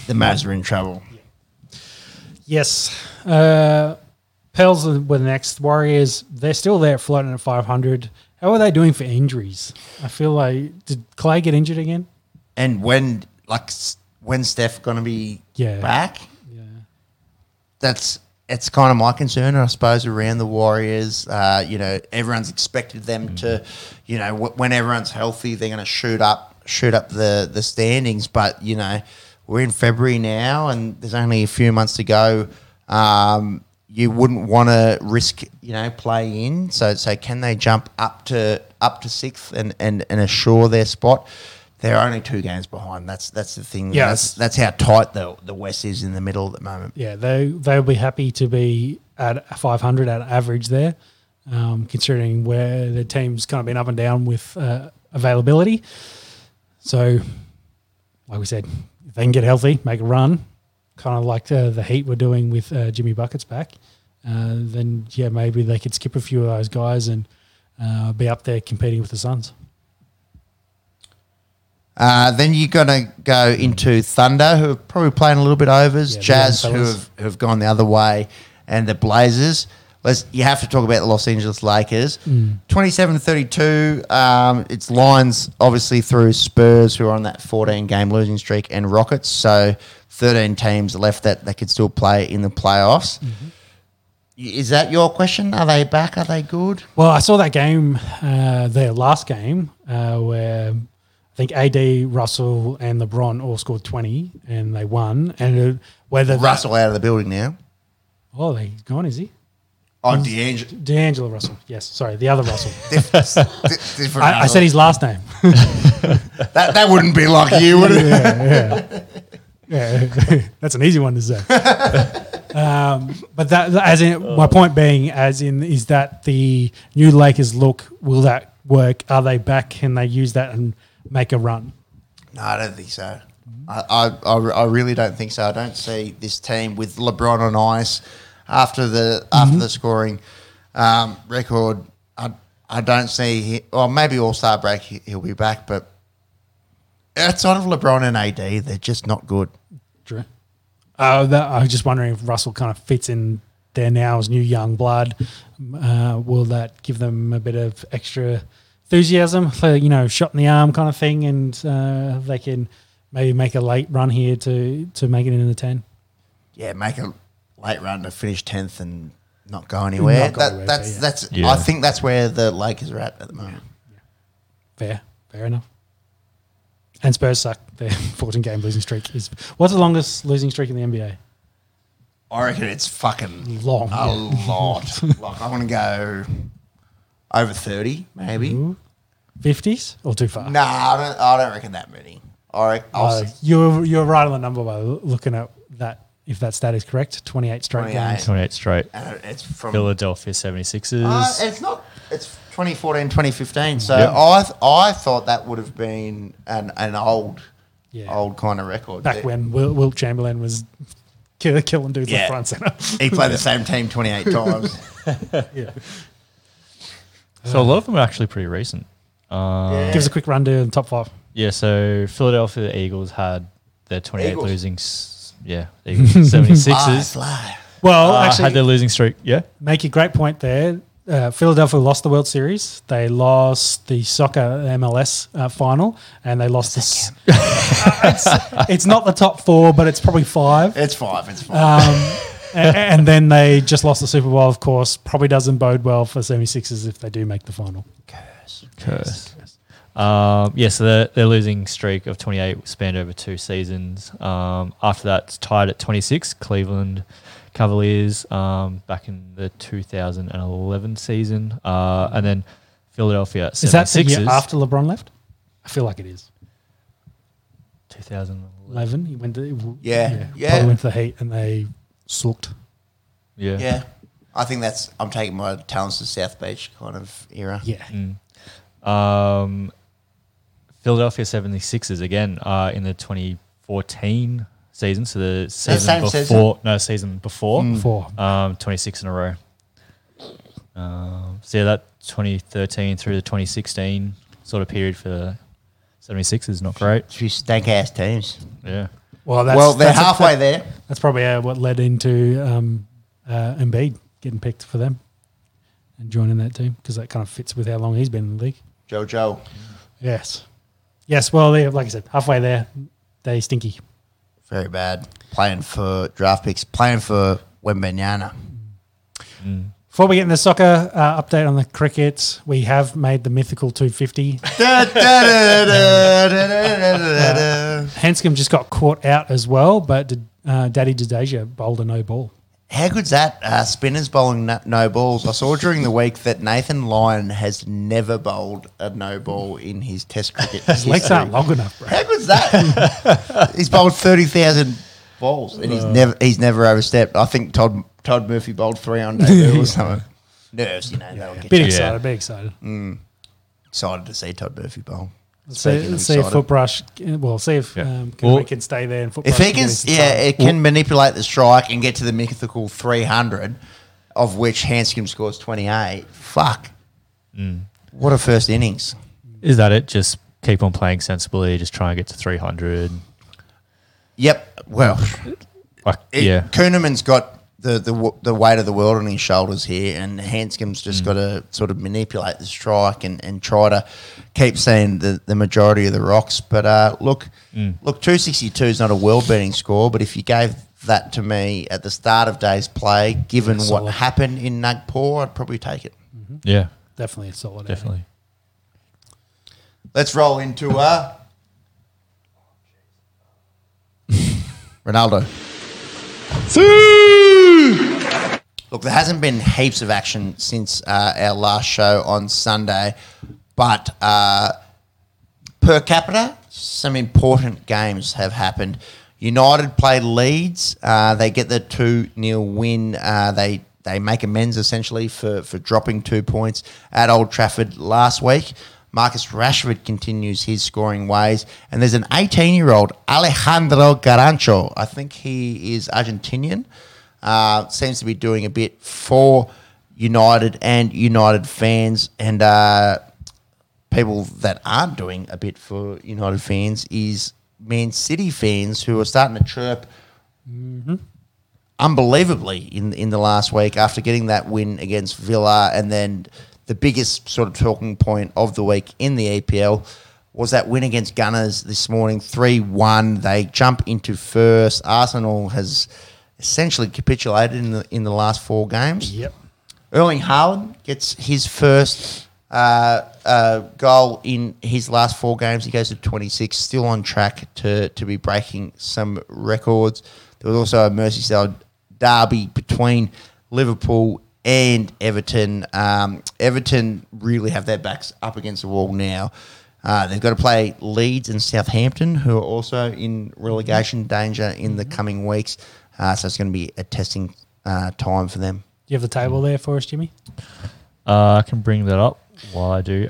Mavs are in trouble. Yeah. Yes. Pels were the next. Warriors, they're still there floating at 500. How are they doing for injuries? I feel like, did Clay get injured again? And when's Steph going to be back? Yeah. It's kind of my concern, I suppose, around the Warriors. You know, everyone's expected them to, you know, when everyone's healthy, they're going to shoot up the standings. But, you know, we're in February now and there's only a few months to go. You wouldn't want to risk, you know, play in. So can they jump up to 6th and assure their spot? They're only 2 games behind. That's the thing. Yeah, that's how tight the West is in the middle at the moment. Yeah, they'll be happy to be at 500 at average there, considering where the team's kind of been up and down with availability. So, like we said, if they can get healthy, make a run, kind of like the Heat were doing with Jimmy Bucket's back, then, yeah, maybe they could skip a few of those guys and be up there competing with the Suns. Then you're going to go into Thunder, who are probably playing a little bit overs, Jazz, who have gone the other way, and the Blazers. you have to talk about the Los Angeles Lakers. 27-32. It's Lions, obviously, through Spurs, who are on that 14-game losing streak, and Rockets. So 13 teams left that could still play in the playoffs. Mm-hmm. Is that your question? Are they back? Are they good? Well, I saw that game, their last game, where I think AD, Russell, and LeBron all scored 20, and they won. And whether Russell out of the building now. Oh, he's gone, is he? Oh, D'Angelo Russell. Yes, sorry, the other Russell. Different I said his last name. that wouldn't be like you, would it? Yeah. That's an easy one to say. But that, as in, my point being, as in, is that the new Lakers look? Will that work? Are they back? Can they use that and make a run? No, I don't think so. I really don't think so. I don't see this team with LeBron on ice after the scoring record. I don't see. Well, maybe All-Star break he'll be back, but outside of LeBron and AD, they're just not good. True. I was just wondering if Russell kind of fits in there now as new young blood. Will that give them a bit of extra enthusiasm for, shot in the arm kind of thing, and they can maybe make a late run here to make it into the 10? Yeah, make a late run to finish 10th and not go anywhere. I think that's where the Lakers are at the moment. Yeah. Fair enough. And Spurs suck. Their 14-game losing streak is. What's the longest losing streak in the NBA? I reckon it's fucking long. A lot. Like, I want to go over 30, maybe. 50s or too far? Nah, I don't reckon that many. All right, you're right on the number by looking at that. If that stat is correct, 28 straight games. 28 straight. It's from Philadelphia 76ers. It's not. It's 2014, 2015. So yep. I thought that would have been an old kind of record. Back when Wilt Chamberlain was killing dudes left, front, centre. He played the same team 28 times. Yeah. So a lot of them are actually pretty recent. Give us a quick run to the top five. Yeah, so Philadelphia Eagles had their 28 losing. 76ers. Well, actually, had their losing streak. Yeah, make a great point there. Philadelphia lost the World Series. They lost the soccer MLS final, and they lost this. It's not the top four, but it's probably five. It's five. And then they just lost the Super Bowl. Of course, probably doesn't bode well for 76ers if they do make the final. Curse. So their losing streak of 28 spanned over two seasons. After that, it's tied at 26, Cleveland Cavaliers back in the 2011 season. And then Philadelphia 76ers. Is that the year after LeBron left? I feel like it is. 2011? He went to... Yeah. Probably went to the Heat and they sucked. Yeah. I think that's... I'm taking my talents to South Beach kind of era. Yeah. Philadelphia 76ers again in the 2014 season, so the season before season. No season before 26 in a row. So that 2013 through the 2016 sort of period for 76ers is not great. Two stank ass teams. Yeah. Well, they're halfway there. That's probably what led into Embiid getting picked for them and joining that team, because that kind of fits with how long he's been in the league. Jojo. Yes, well, like I said, halfway there, they stinky. Very bad. Playing for draft picks, playing for Wembanyama. Before we get into the soccer update on the cricket, we have made the mythical 250. Handscomb just got caught out as well, but Daddy Jadeja bowled a no ball. How good's that? Spinners bowling no balls. I saw during the week that Nathan Lyon has never bowled a no ball in his Test cricket. His legs aren't long enough, bro. How good's that? He's bowled 30,000 balls and he's never overstepped. I think Todd Murphy bowled 3 on debut or something. Nerves, they'll get excited. Excited to see Todd Murphy bowl. See if Footbrush. Well, see if Kuhnemann can stay there. And Footbrush if he can, it can manipulate the strike and get to the mythical 300, of which Handscomb scores 28. Fuck! What a first innings! Is that it? Just keep on playing sensibly. Just try and get to 300. Yep. Well, Kuhnemann's got the weight of the world on his shoulders here, and Handscomb's just got to sort of manipulate the strike and try to keep seeing the majority of the rocks. But look, 262 is not a world-beating score, but if you gave that to me at the start of day's play, given what happened in Nagpur, I'd probably take it. Mm-hmm. Yeah. Definitely a solid. Definitely. Let's roll into Ronaldo. Look, there hasn't been heaps of action since our last show on Sunday, but per capita, some important games have happened. United played Leeds. They get the 2-0 win. They make amends essentially for dropping 2 points at Old Trafford last week. Marcus Rashford continues his scoring ways. And there's an 18-year-old, Alejandro Garnacho. I think he is Argentinian. Seems to be doing a bit for United and United fans. And people that aren't doing a bit for United fans is Man City fans, who are starting to chirp unbelievably in the last week after getting that win against Villa. And then the biggest sort of talking point of the week in the EPL was that win against Gunners this morning, 3-1. They jump into first. Arsenal has essentially capitulated in the last four games. Yep. Erling Haaland gets his first goal in his last four games. He goes to 26, still on track to be breaking some records. There was also a Merseyside derby between Liverpool and Everton. Everton really have their backs up against the wall now. They've got to play Leeds and Southampton, who are also in relegation danger in the coming weeks. So it's going to be a testing time for them. Do you have the table there for us, Jimmy? I can bring that up. While I do,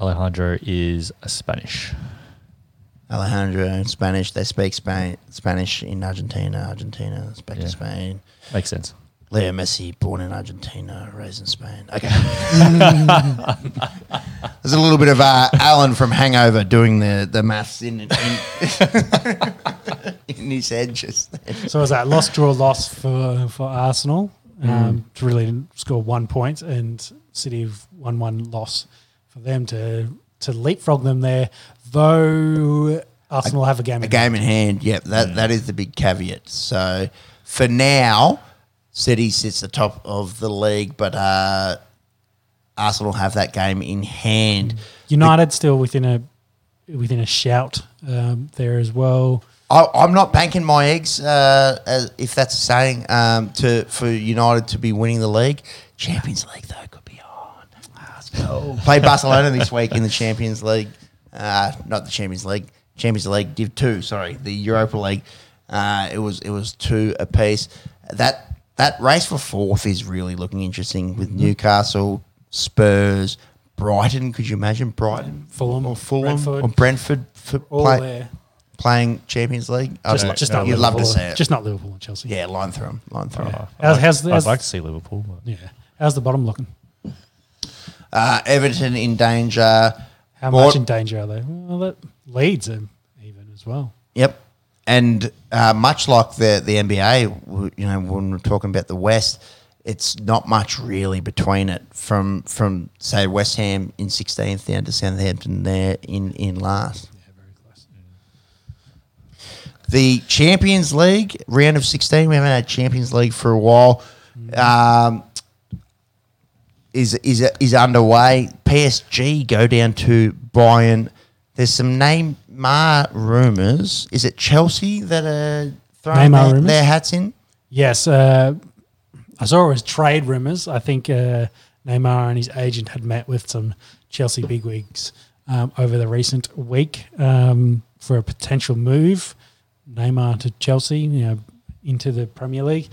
Alejandro is Spanish. Alejandro in Spanish. They speak Spanish in Argentina. Argentina is back to Spain. Makes sense. Leo Messi, born in Argentina, raised in Spain. Okay. There's a little bit of Alan from Hangover doing the maths in his head just then. So is that loss for Arsenal? To really score 1 point, and City have 1-1 loss for them to leapfrog them there, though Arsenal have a game in hand. Yep, that is the big caveat. So for now, City sits at the top of the league, but Arsenal have that game in hand. United still within a shout there as well. I'm not banking my eggs, if that's a saying, for United to be winning the league. Champions League, though, could be on. Play Barcelona this week in the Champions League. Not the Champions League. Champions League Div 2, sorry, the Europa League. It was 2 apiece. That race for fourth is really looking interesting with Newcastle, Spurs, Brighton. Could you imagine Brighton? Fulham. Or Brentford. Or Brentford all there. Playing Champions League, just you'd love to see it. Just not Liverpool and Chelsea. Yeah, line through them. Yeah. I'd like to see Liverpool. But. Yeah, how's the bottom looking? Everton in danger. How much in danger are they? Well, that Leeds are even as well. Yep, and much like the NBA, you know, when we're talking about the West, it's not much really between it from say West Ham in 16th down to Southampton there in last. The Champions League, round of 16, we haven't had Champions League for a while, is underway. PSG go down to Bayern. There's some Neymar rumours. Is it Chelsea that are throwing their hats in? Yes. I saw it was trade rumours. I think Neymar and his agent had met with some Chelsea bigwigs over the recent week for a potential move. Neymar to Chelsea, you know, into the Premier League.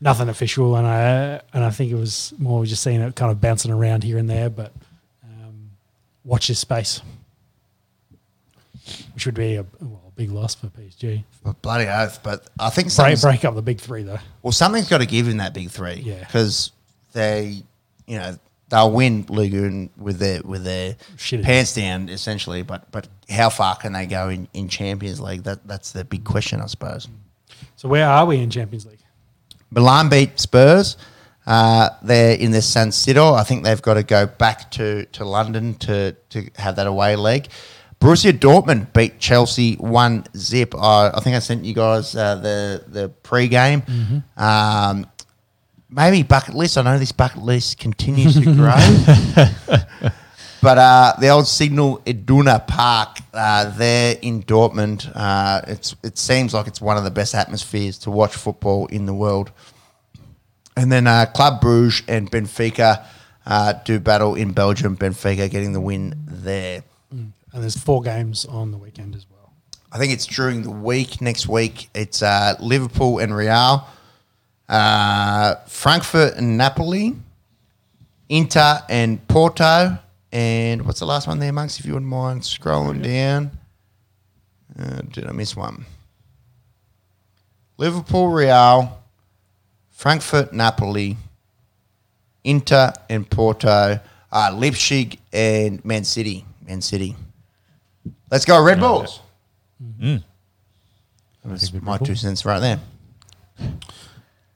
Nothing official, and I think it was more just seeing it kind of bouncing around here and there, but watch this space. Which would be a big loss for PSG. Well, bloody oath, but I think something's... Break up the big three, though. Well, something's got to give in that big three. Yeah. Because they, you know... They'll win Ligue 1 with their pants down, essentially. But how far can they go in Champions League? That's the big question, I suppose. So where are we in Champions League? Milan beat Spurs. They're in the San Siro. I think they've got to go back to London to have that away leg. Borussia Dortmund beat Chelsea 1-0. I think I sent you guys the pre-game. Mm-hmm. Maybe bucket list. I know this bucket list continues to grow. But the old Signal Iduna Park there in Dortmund, it seems like it's one of the best atmospheres to watch football in the world. And then Club Brugge and Benfica do battle in Belgium. Benfica getting the win there. And there's 4 games on the weekend as well. I think it's during the week. Next week it's Liverpool and Real, Frankfurt and Napoli, Inter and Porto. And what's the last one there, Monks, if you wouldn't mind scrolling down? Did I miss one? Liverpool, Real, Frankfurt, Napoli, Inter and Porto, Leipzig and Man City. Let's go, Red Bulls. Mm. That's my 2 cents right there.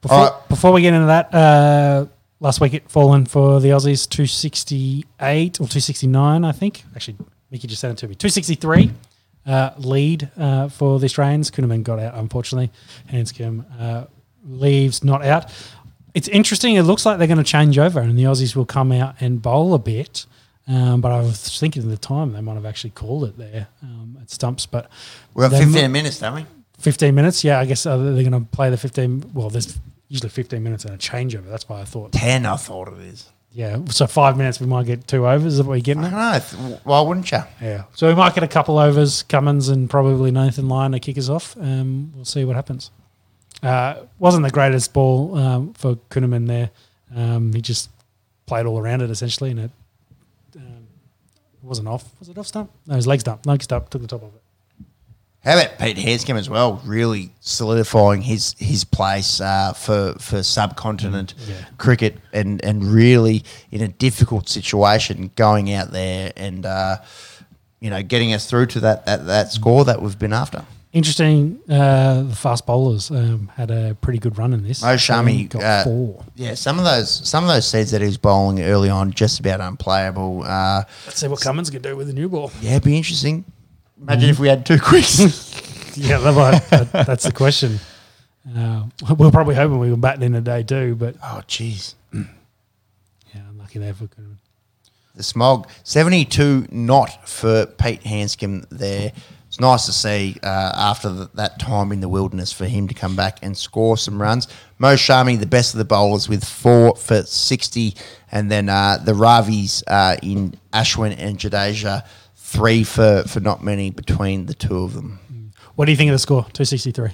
Before we get into that, last week it fallen for the Aussies, 268 or 269, I think. Actually, Mickey just sent it to me. 263 lead for the Australians. Kuhnemann got out, unfortunately. Handscomb leaves not out. It's interesting. It looks like they're going to change over and the Aussies will come out and bowl a bit. But I was thinking at the time they might have actually called it there at Stumps. But we've got 15 minutes, don't we? 15 minutes, yeah. I guess they're going to play the 15 – well, there's – usually 15 minutes and a changeover. That's why I thought 10. I thought it is. Yeah, so 5 minutes we might get 2 overs. Is that what you're getting? I don't know. Why wouldn't you? Yeah. So we might get a couple overs. Cummins and probably Nathan Lyon to kick us off. We'll see what happens. Wasn't the greatest ball for Kuhnemann there. He just played all around it essentially, and it wasn't off. Was it off stump? No, his legs dumped. Legs dumped. Took the top of it. How about Pete Handscomb as well, really solidifying his place for subcontinent cricket and really in a difficult situation going out there and, getting us through to that score that we've been after. Interesting, the fast bowlers had a pretty good run in this. Mo Shami got 4. Yeah, some of those seeds that he was bowling early on, just about unplayable. Let's see what Cummins can do with the new ball. Yeah, it'd be interesting. Imagine if we had 2 quicks. Yeah, that's the question. We're probably hoping we were batting in a day too, but oh, jeez. Yeah, I'm lucky there for Kuhnemann. The smog, 72 not for Pete Handscomb there. It's nice to see after that time in the wilderness for him to come back and score some runs. Mo Shami, the best of the bowlers, with 4 for 60. And then the Ravis in Ashwin and Jadeja, 3 for not many between the two of them. What do you think of the score, 263?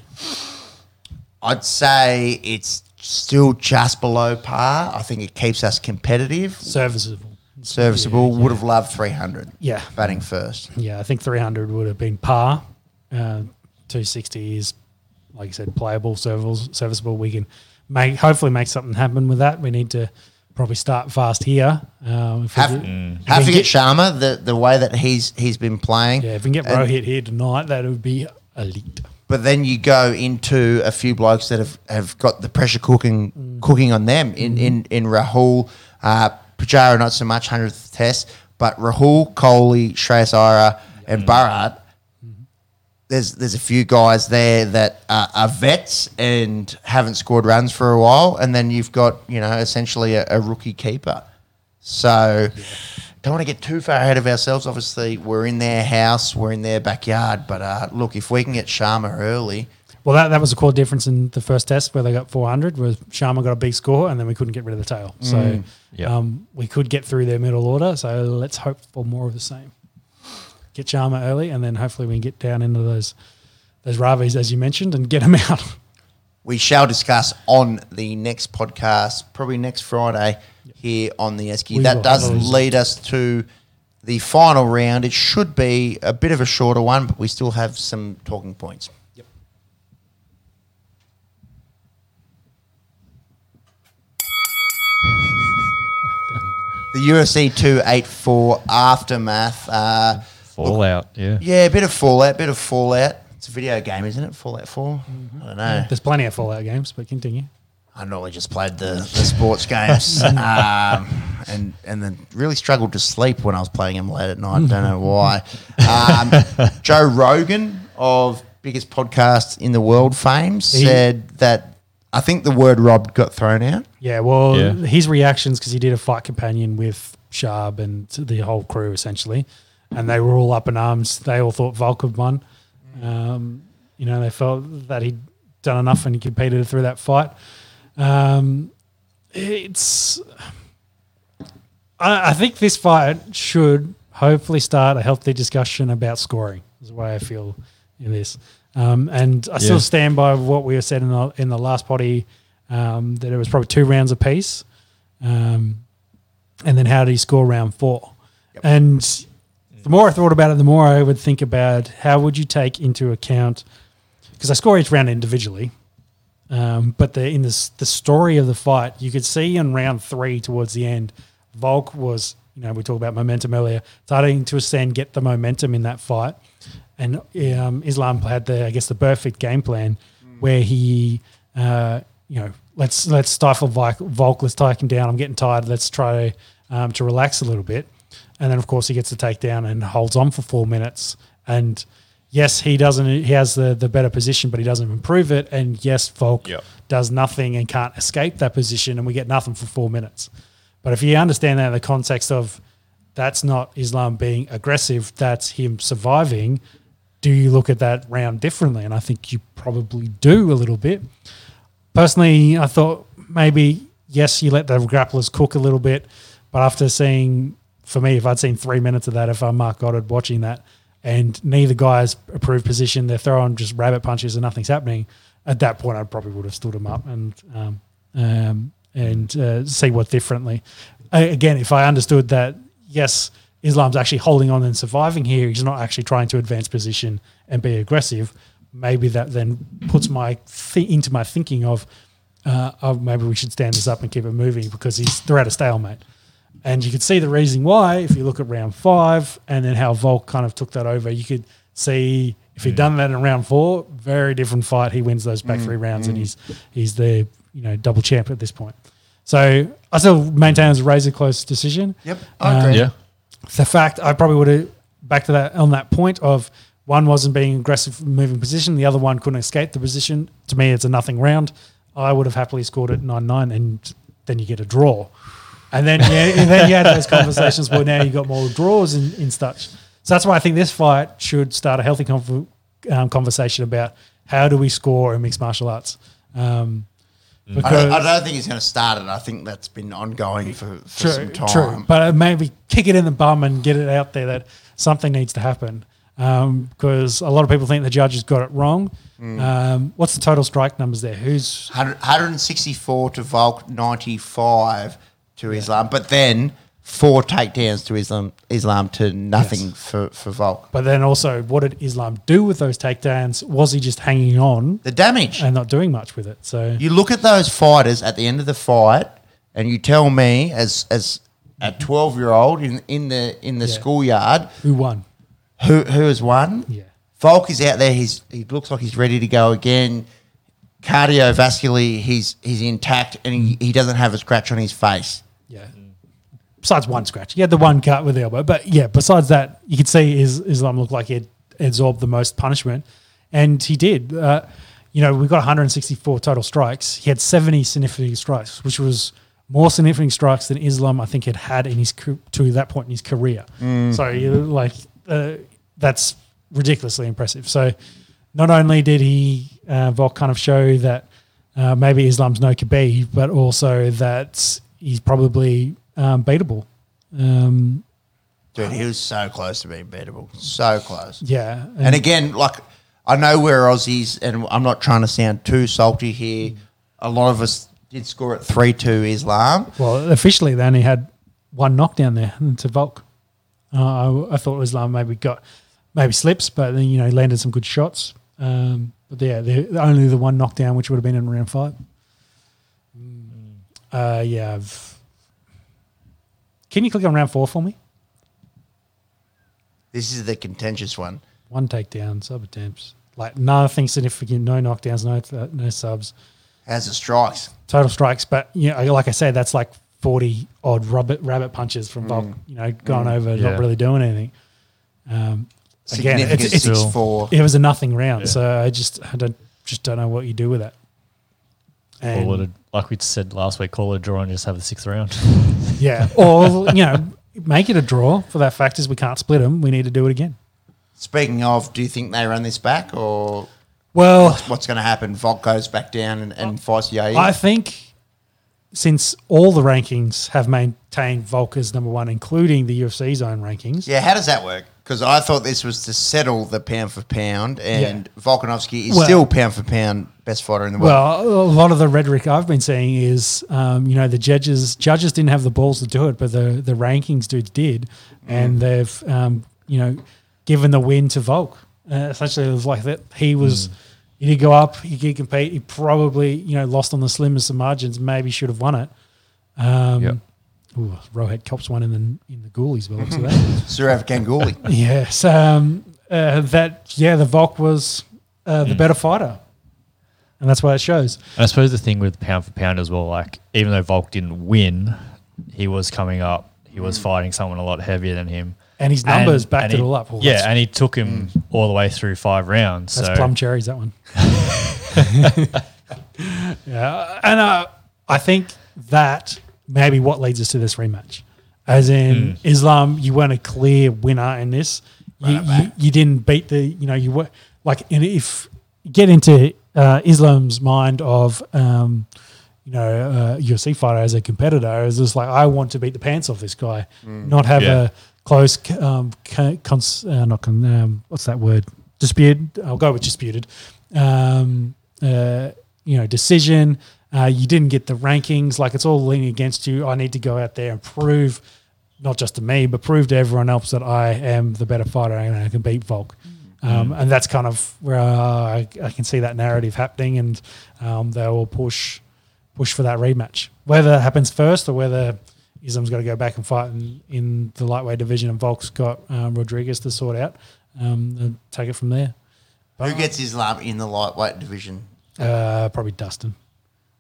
I'd say it's still just below par. I think it keeps us competitive. Serviceable. Yeah. Would have loved 300. Yeah. Batting first. Yeah, I think 300 would have been par. 260 is, like I said, playable, serviceable. We can hopefully make something happen with that. We need to probably start fast here. Have to get Sharma, the way that he's been playing. Yeah, if we can get Rohit here tonight, that would be elite. But then you go into a few blokes that have got the pressure cooking on them. In Rahul, Pujara not so much, 100th test, but Rahul, Kohli, Shreyas Iyer and Bharat, there's a few guys there that are vets and haven't scored runs for a while, and then you've got essentially a rookie keeper. So don't want to get too far ahead of ourselves. Obviously, we're in their house, we're in their backyard, but look, if we can get Sharma early. Well, that was the core difference in the first test where they got 400, where Sharma got a big score and then we couldn't get rid of the tail. So we could get through their middle order, so let's hope for more of the same. Get Sharma early, and then hopefully we can get down into those Ravis, as you mentioned, and get them out. We shall discuss on the next podcast, probably next Friday, here on the Esky. That does lead us to the final round. It should be a bit of a shorter one, but we still have some talking points. Yep. The UFC 284 aftermath. Fallout, yeah. Yeah, a bit of Fallout. It's a video game, isn't it? Fallout 4? Mm-hmm. I don't know. There's plenty of Fallout games, but continue. I normally just played the sports games and then really struggled to sleep when I was playing him late at night. Don't know why. Joe Rogan of biggest podcast in the world fame said that I think the word robbed got thrown out. Yeah, well, his reactions, because he did a fight companion with Sharpe and the whole crew essentially, and they were all up in arms. They all thought Volk had won. You know, they felt that he'd done enough and he competed through that fight. I think this fight should hopefully start a healthy discussion about scoring is the way I feel in this. And I still stand by what we said in the last potty, that it was probably 2 rounds apiece. And then how do you score round 4? Yep. And the more I thought about it, the more I would think about how would you take into account, because I score each round individually, but in the story of the fight, you could see in round 3 towards the end, Volk was, you know, we talked about momentum earlier, starting to ascend, get the momentum in that fight. And Islam had the perfect game plan where he, let's stifle Volk, let's take him down. I'm getting tired. Let's try to relax a little bit. And then, of course, he gets the takedown and holds on for 4 minutes. And yes, he has the better position, but he doesn't improve it. And yes, Volk does nothing and can't escape that position, and we get nothing for 4 minutes. But if you understand that in the context of that's not Islam being aggressive, that's him surviving, do you look at that round differently? And I think you probably do a little bit. Personally, I thought maybe, yes, you let the grapplers cook a little bit, but after seeing, for me, if I'd seen 3 minutes of that, if I'm Mark Goddard watching that and neither guy's approved position, they're throwing just rabbit punches and nothing's happening, at that point I probably would have stood him up and see what differently. Again, if I understood that, yes, Islam's actually holding on and surviving here, he's not actually trying to advance position and be aggressive, maybe that then puts my into my thinking of maybe we should stand this up and keep it moving because they're at a stalemate. And you could see the reason why if you look at round 5 and then how Volk kind of took that over. You could see if he'd done that in round 4, very different fight. He wins those back 3 rounds and he's the double champ at this point. So I still maintain it was a razor-close decision. Yep, I agree. The fact I probably would have back to that on that point of one wasn't being aggressive moving position, the other one couldn't escape the position. To me, it's a nothing round. I would have happily scored it 9-9 and then you get a draw. And then, you had those conversations where now you've got more draws in such. So that's why I think this fight should start a healthy conversation about how do we score in mixed martial arts. I don't think he's going to start it. I think that's been ongoing for some time. True, but maybe kick it in the bum and get it out there that something needs to happen because a lot of people think the judge has got it wrong. What's the total strike numbers there? 164 to Volk, 95 to Islam, but then 4 takedowns to Islam to nothing for Volk. But then also, what did Islam do with those takedowns? Was he just hanging on? The damage. And not doing much with it. So you look at those fighters at the end of the fight and you tell me as a 12-year-old in the schoolyard. Who won? Who has won? Yeah. Volk is out there. He looks like he's ready to go again. Cardiovascularly, he's intact and he doesn't have a scratch on his face. Yeah. Besides one scratch. He had the one cut with the elbow. But, yeah, besides that, you could see Islam looked like he had absorbed the most punishment, and he did. We've got 164 total strikes. He had 70 significant strikes, which was more significant strikes than Islam, I think, had in his to that point in his career. So, that's ridiculously impressive. So not only did Volk kind of show that maybe Islam's no Khabib, but also that he's probably beatable. Dude, he was so close to being beatable. So close. Yeah. And again, like, I know we're Aussies and I'm not trying to sound too salty here. A lot of us did score at 3-2 Islam. Well, officially they only had one knockdown there to Volk. I thought Islam maybe slips, but then, he landed some good shots. Only the one knockdown, which would have been in round 5. Can you click on round 4 for me? This is the contentious one. One takedown, sub attempts. Like nothing significant, no knockdowns, no subs. As it strikes. Total strikes. But, you know, like I say, that's like 40-odd rabbit punches from Volk, you know, gone over, not really doing anything. Again, it's 6-4. It was a nothing round, so I don't know what you do with that. And call it a, like we said last week, call it a draw and just have the sixth round. Yeah, or, you know, make it a draw for that fact is we can't split them. We need to do it again. Speaking of, do you think they run this back or what's going to happen? Volk goes back down and fights Yair? I think since all the rankings have maintained Volk as number one, including the UFC's own rankings. Yeah, how does that work? Because I thought this was to settle the pound for pound, and Volkanovski is still pound for pound best fighter in the world. Well, a lot of the rhetoric I've been seeing is, you know, the judges didn't have the balls to do it, but the rankings dudes did, and they've, you know, given the win to Volk. Essentially, it was like that. He was, he did go up, he did compete, he probably, you know, lost on the slimmest of margins, maybe should have won it. Yep. Ooh, Rohit cops one in the Ghoulies by the looks of that. Suryakumar Ghoulie. Yes. The Volk was the better fighter. And that's why it shows. And I suppose the thing with pound for pound as well, like even though Volk didn't win, he was coming up. He was fighting someone a lot heavier than him. And his numbers backed it all up. And he took him all the way through 5 rounds. That's plum cherries, that one. Yeah. And I think that – maybe what leads us to this rematch. As in Islam, you weren't a clear winner in this. You didn't beat the, you know, you were like, and if you get into Islam's mind of, you know, UFC fighter as a competitor, is just like, I want to beat the pants off this guy, not have a close, what's that word? Disputed. I'll go with disputed. You know, decision. You didn't get the rankings. Like, it's all leaning against you. I need to go out there and prove, not just to me, but prove to everyone else that I am the better fighter and I can beat Volk. And that's kind of where I can see that narrative happening, and they will push for that rematch. Whether it happens first or whether Islam's got to go back and fight in the lightweight division and Volk's got Rodriguez to sort out, and take it from there. But who gets Islam in the lightweight division? Probably Dustin.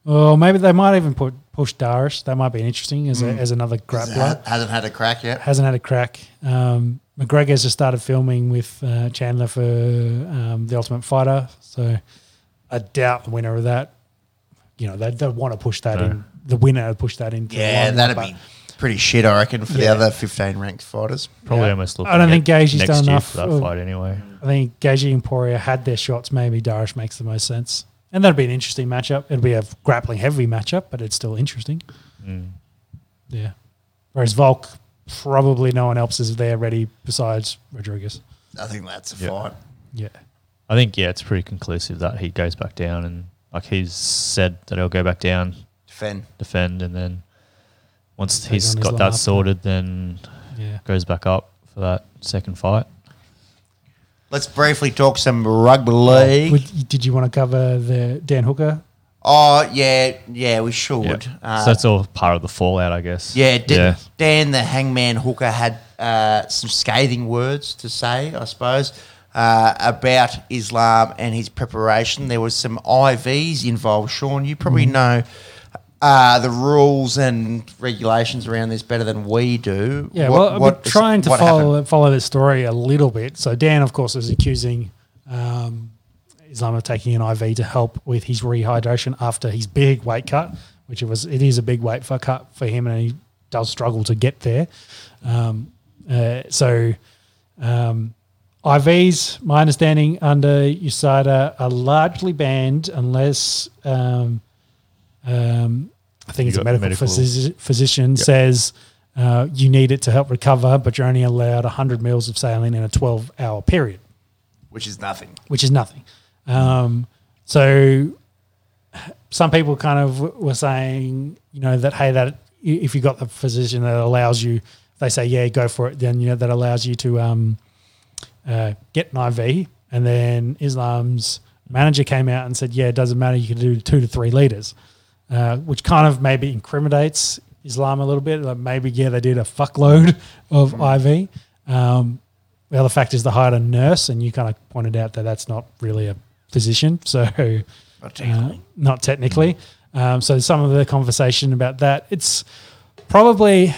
Well, maybe they might even push Darish. That might be interesting as another grappler. Hasn't had a crack yet. McGregor's just started filming with Chandler for The Ultimate Fighter, so I doubt the winner of that. You know, they want to push that in. The winner would push that in. Yeah, that'd be pretty shit, I reckon, for the other 15 ranked fighters. Probably almost looking. I don't think Gaethje's done enough for that fight anyway. I think Gaethje and Poirier had their shots. Maybe Darish makes the most sense. And that'd be an interesting matchup. It'd be a grappling heavy matchup, but it's still interesting. Yeah. Whereas Volk, probably no one else is there ready besides Rodriguez. I think that's a fight. Yeah. I think, it's pretty conclusive that he goes back down, and like he's said that he'll go back down. Defend, and then once he's got that sorted, then goes back up for that second fight. Let's briefly talk some rugby league. Did you want to cover the Dan Hooker? Oh, yeah, we should. Yeah. So that's all part of the fallout, I guess. Yeah, Dan the Hangman Hooker had some scathing words to say, I suppose, about Islam and his preparation. There was some IVs involved. Sean, you probably know the rules and regulations around this better than we do. Yeah, we're trying to follow this story a little bit. So Dan, of course, is accusing Islam of taking an IV to help with his rehydration after his big weight cut, which it is a big weight cut for him, and he does struggle to get there. IVs, my understanding, under USADA are largely banned unless I think it's a medical physician says you need it to help recover, but you're only allowed 100 mils of saline in a 12-hour period. Which is nothing. So some people kind of were saying, you know, that, hey, that if you got the physician that allows you, they say, yeah, go for it, then, you know, that allows you to get an IV. And then Islam's manager came out and said, yeah, it doesn't matter, you can do 2 to 3 litres. Which kind of maybe incriminates Islam a little bit. Like maybe, they did a fuckload of IV. The other fact is they hired a nurse, and you kind of pointed out that that's not really a physician. So Not technically. So some of the conversation about that, it's probably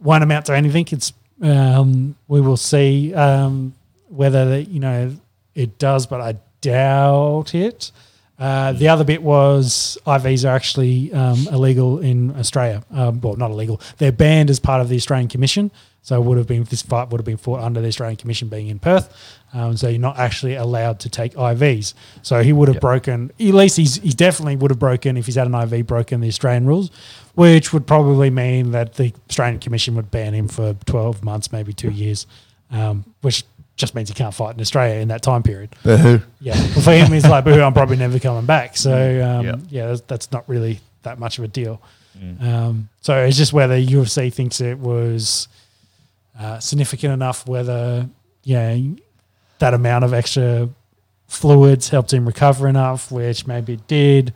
won't amount to anything. It's we will see whether it does, but I doubt it. The other bit was IVs are actually illegal in Australia. Well, not illegal. They're banned as part of the Australian Commission. So this fight would have been fought under the Australian Commission being in Perth. So you're not actually allowed to take IVs. So he would have broken, at least he definitely would have broken, if he's had an IV, broken the Australian rules, which would probably mean that the Australian Commission would ban him for 12 months, maybe 2 years, which just means he can't fight in Australia in that time period. Boo-hoo. Yeah. Well, for him, he's like, boo-hoo, I'm probably never coming back. So, that's not really that much of a deal. Mm. So it's just whether UFC thinks it was significant enough, whether that amount of extra fluids helped him recover enough, which maybe it did.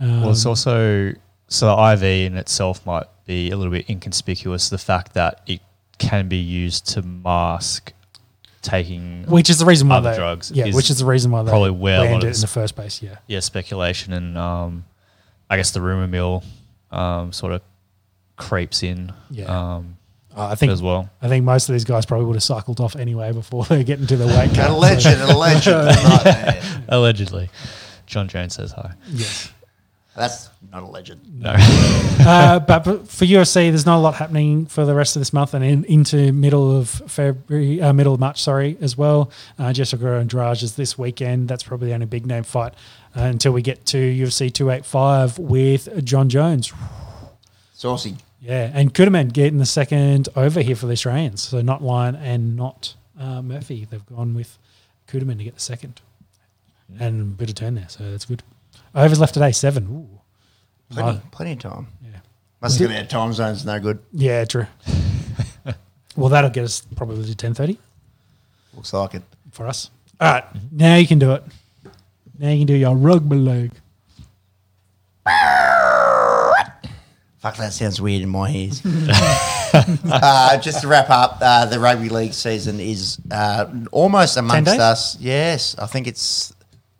Well, it's also – so the IV in itself might be a little bit inconspicuous, the fact that it can be used to mask taking drugs. Yeah, which is the reason why they probably banned it in the first place, yeah. Yeah, speculation and I guess the rumour mill sort of creeps in. Yeah. I think as well. I think most of these guys probably would have cycled off anyway before they get into the weight cut. Allegedly. John Jones says hi. Yes. That's not a legend. No. But for UFC, there's not a lot happening for the rest of this month and into middle of March, as well. Jessica Andrade is this weekend. That's probably the only big name fight until we get to UFC 285 with John Jones. Saucy. Yeah, and Kuhnemann getting the second over here for the Australians. So not Lyon and not Murphy. They've gone with Kuhnemann to get the second. Yeah. And a bit of turn there, so that's good. Overs left today, 7. Ooh. Plenty of time. Yeah. Must have been our time zone's no good. Yeah, true. Well, that'll get us probably to 10:30. Looks like it. For us. All right, now you can do it. Now you can do your rugby league. Fuck, that sounds weird in my ears. Just to wrap up, the rugby league season is almost amongst us. Yes, I think it's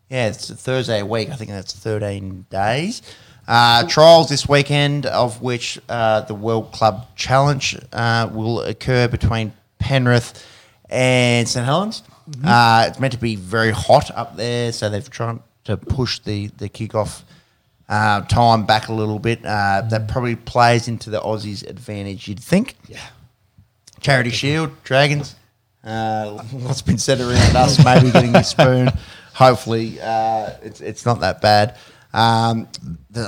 Thursday a week. I think that's 13 days. Trials this weekend, of which the World Club Challenge will occur between Penrith and St Helens. Mm-hmm. It's meant to be very hot up there, so they've tried to push the kickoff time back a little bit. That probably plays into the Aussies' advantage, you'd think. Yeah. Charity Shield, Dragons. What's been said around us, maybe getting a spoon. Hopefully, it's not that bad. I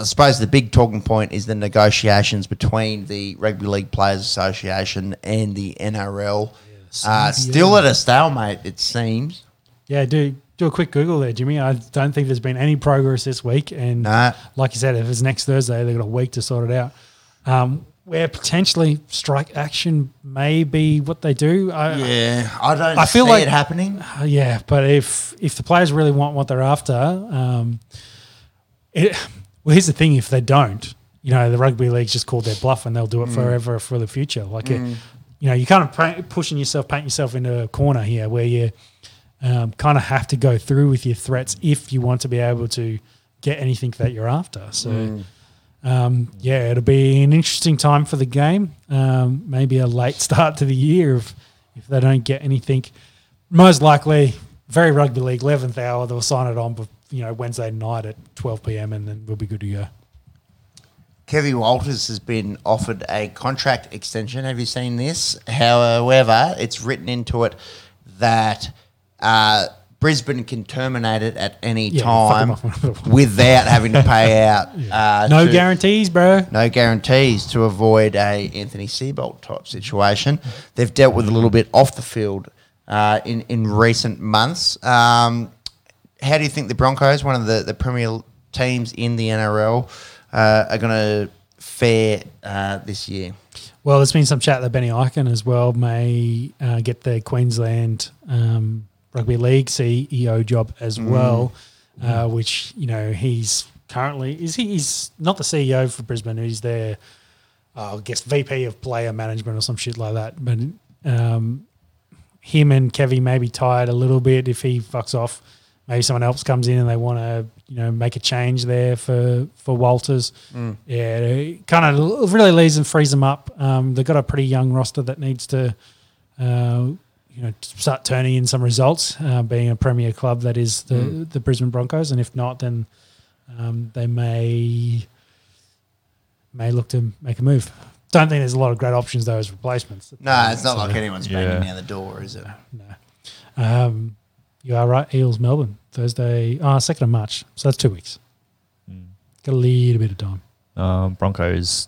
suppose the big talking point is the negotiations between the Rugby League Players Association and the NRL. Yes. Still at a stalemate, it seems. Yeah, do a quick Google there, Jimmy. I don't think there's been any progress this week. And like you said, if it's next Thursday, they've got a week to sort it out. Where potentially strike action may be what they do. I feel like it happening. Yeah, but if the players really want what they're after, here's the thing. If they don't, the rugby league's just called their bluff and they'll do it forever for the future. Like, you're kind of paint yourself into a corner here where you kind of have to go through with your threats if you want to be able to get anything that you're after. So, it'll be an interesting time for the game. Maybe a late start to the year if they don't get anything. Most likely, very rugby league, 11th hour, they'll sign it on Wednesday night at 12 p.m. and then we'll be good to go. Kevy Walters has been offered a contract extension. Have you seen this? However, it's written into it that Brisbane can terminate it at any time without having to pay out. No guarantees, bro. No guarantees to avoid a Anthony Seabolt type situation. They've dealt with a little bit off the field in recent months. How do you think the Broncos, one of the premier teams in the NRL, are going to fare this year? Well, there's been some chat that Benny Eichen as well may get the Queensland Rugby League CEO job as well, which he's currently he's not the CEO for Brisbane. He's their, I guess, VP of player management or some shit like that. But him and Kevy may be tied a little bit if he fucks off. Maybe someone else comes in and they want to, you know, make a change there for Walters. Mm. Yeah, it kind of really leaves and frees them up. They've got a pretty young roster that needs to, you know, start turning in some results. Being a premier club that is the Brisbane Broncos, and if not, then they may look to make a move. Don't think there's a lot of great options though as replacements. No, it's not so, like anyone's banging down the door, is it? No. You are right. Eels Melbourne Thursday, 2nd of March. So that's 2 weeks. Got a little bit of time. Broncos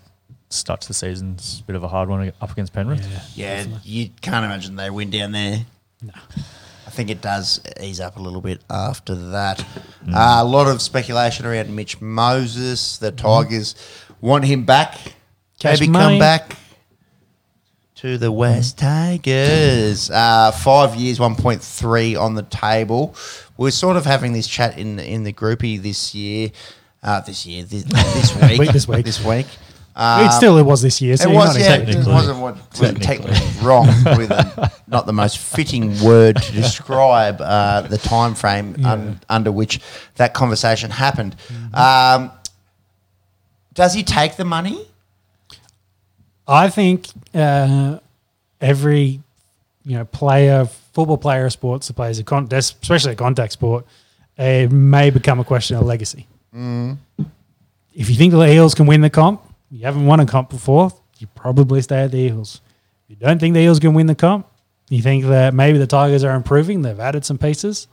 start to the season. It's a bit of a hard one up against Penrith. Yeah, you can't imagine they win down there. No. I think it does ease up a little bit after that. A lot of speculation around Mitch Moses. The Tigers want him back. Cash maybe money. Come back to the West Tigers. 5 years, 1.3 on the table. We're sort of having this chat in the groupie this year. This week. It was this year. So it was, It wasn't what was technically wrong with it. Not the most fitting word to describe the time frame under which that conversation happened. Does he take the money? I think every player, football player of sports that plays especially a contact sport, it may become a question of legacy. If you think the Eels can win the comp, you haven't won a comp before, you probably stay at the Eels. If you don't think the Eels can win the comp, you think that maybe the Tigers are improving, they've added some pieces.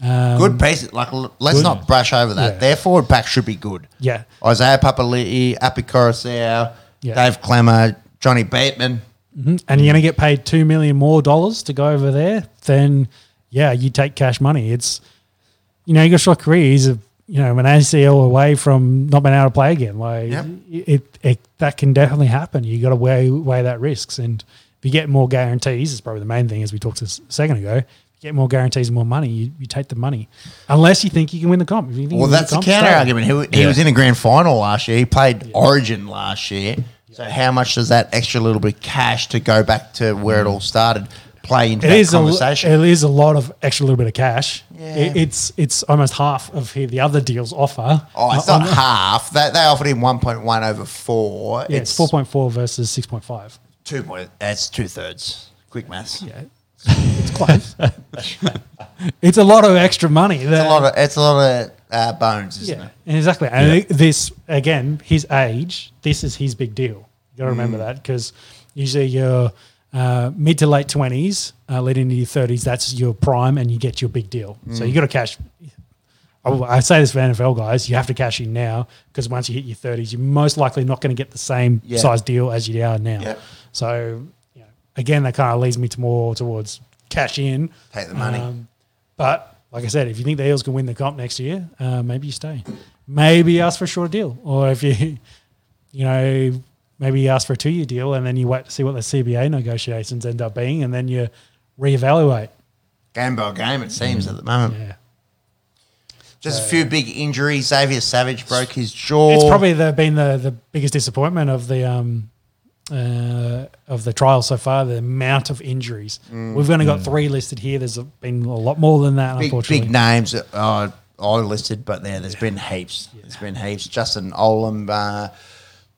Good pieces. Let's not brush over that. Yeah. Their forward pack should be good. Yeah. Isaiah Papali'i, Api Koroseo, Dave Clemmer, Johnny Bateman. And you're going to get paid $2 million more to go over there, then, you take cash money. It's, you got short careers of, an ACL away from not being able to play again. That can definitely happen. You got to weigh that risks. And if you get more guarantees, it's probably the main thing as we talked a second ago, get more guarantees and more money, you take the money. Unless you think you can win the comp. That's the counter argument. He was in the grand final last year. He played Origin last year. Yeah. So how much does that extra little bit of cash to go back to where it all started play into that conversation? It is a lot of extra little bit of cash. Yeah. It's almost half of the other deals offer. Oh, it's not half. They offered him 1.1 over 4. Yeah, it's 4.4 versus 6.5. That's 2/3. Quick maths. Yeah. It's close. It's a lot of extra money. It's a lot of bones, isn't it? Yeah, exactly. And this, again, his age, this is his big deal. You got to remember that, because usually your mid to late 20s, leading into your 30s, that's your prime and you get your big deal. So you got to cash. I say this for NFL guys, you have to cash in now, because once you hit your 30s, you're most likely not going to get the same size deal as you are now. Yeah. So – again, that kind of leads me to more towards cash in. Take the money. But like I said, if you think the Eels can win the comp next year, maybe you stay. Maybe ask for a shorter deal. Or if maybe you ask for a 2-year deal and then you wait to see what the CBA negotiations end up being, and then you reevaluate. Game by game, it seems, at the moment. Yeah. Just a few big injuries. Xavier Savage broke his jaw. It's probably been the biggest disappointment of the of the trial so far, the amount of injuries. We've only got 3 listed here. There's been a lot more than that, unfortunately. Big names are listed, but there's been heaps. Yeah. There's been heaps. Justin Olam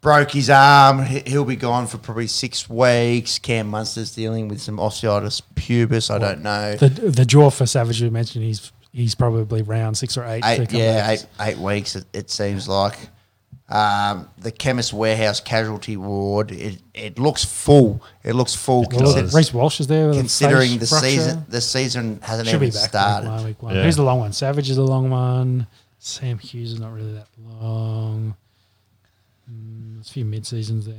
broke his arm. He'll be gone for probably 6 weeks. Cam Munster's dealing with some osteitis pubis. I don't know. The jaw for Savage, we mentioned, he's probably round 6 or 8. Eight weeks, it seems like. The Chemist Warehouse casualty ward, it looks full. It looks full. Reece Walsh is there. Considering the season, hasn't even started. Week 1. Yeah. Who's the long one? Savage is the long one. Sam Hughes is not really that long. There's a few mid-seasons there.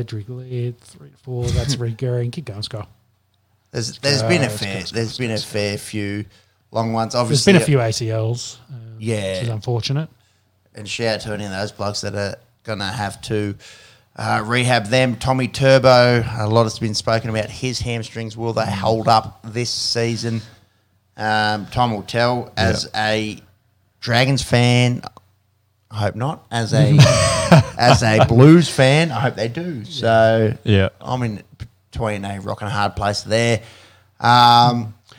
Edric Lear, 3 to 4. That's recurring. Keep going, Scott. There's been a fair few long ones. Obviously, there's been a few ACLs. Which is unfortunate. And shout out to any of those blokes that are going to have to rehab them. Tommy Turbo, a lot has been spoken about his hamstrings. Will they hold up this season? Time will tell. As a Dragons fan, I hope not. As a Blues fan, I hope they do. So I'm in between a rock and a hard place there.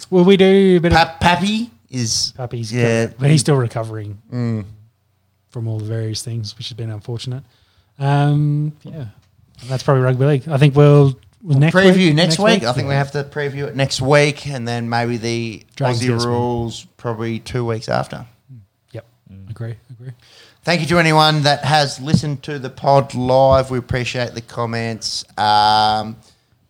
Will we do a bit of Pappy? is... Pappy's good, but he's still recovering from all the various things, which has been unfortunate. Yeah, that's probably rugby league. I think we'll preview next week. I think we have to preview it next week, and then maybe the Aussie rules probably 2 weeks after. Yep, agree. Thank you to anyone that has listened to the pod live. We appreciate the comments.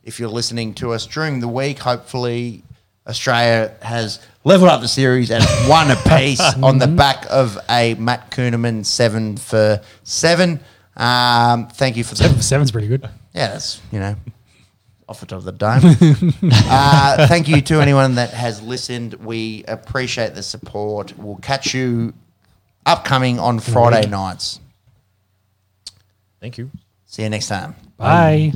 If you're listening to us during the week, hopefully Australia has leveled up the series at 1 apiece on the back of a Matt Kuhnemann 7 for 7. Thank you for 7 for 7's pretty good. Yeah, that's, you know, off the top of the dome. Thank you to anyone that has listened. We appreciate the support. We'll catch you upcoming on Friday nights. Thank you. See you next time. Bye.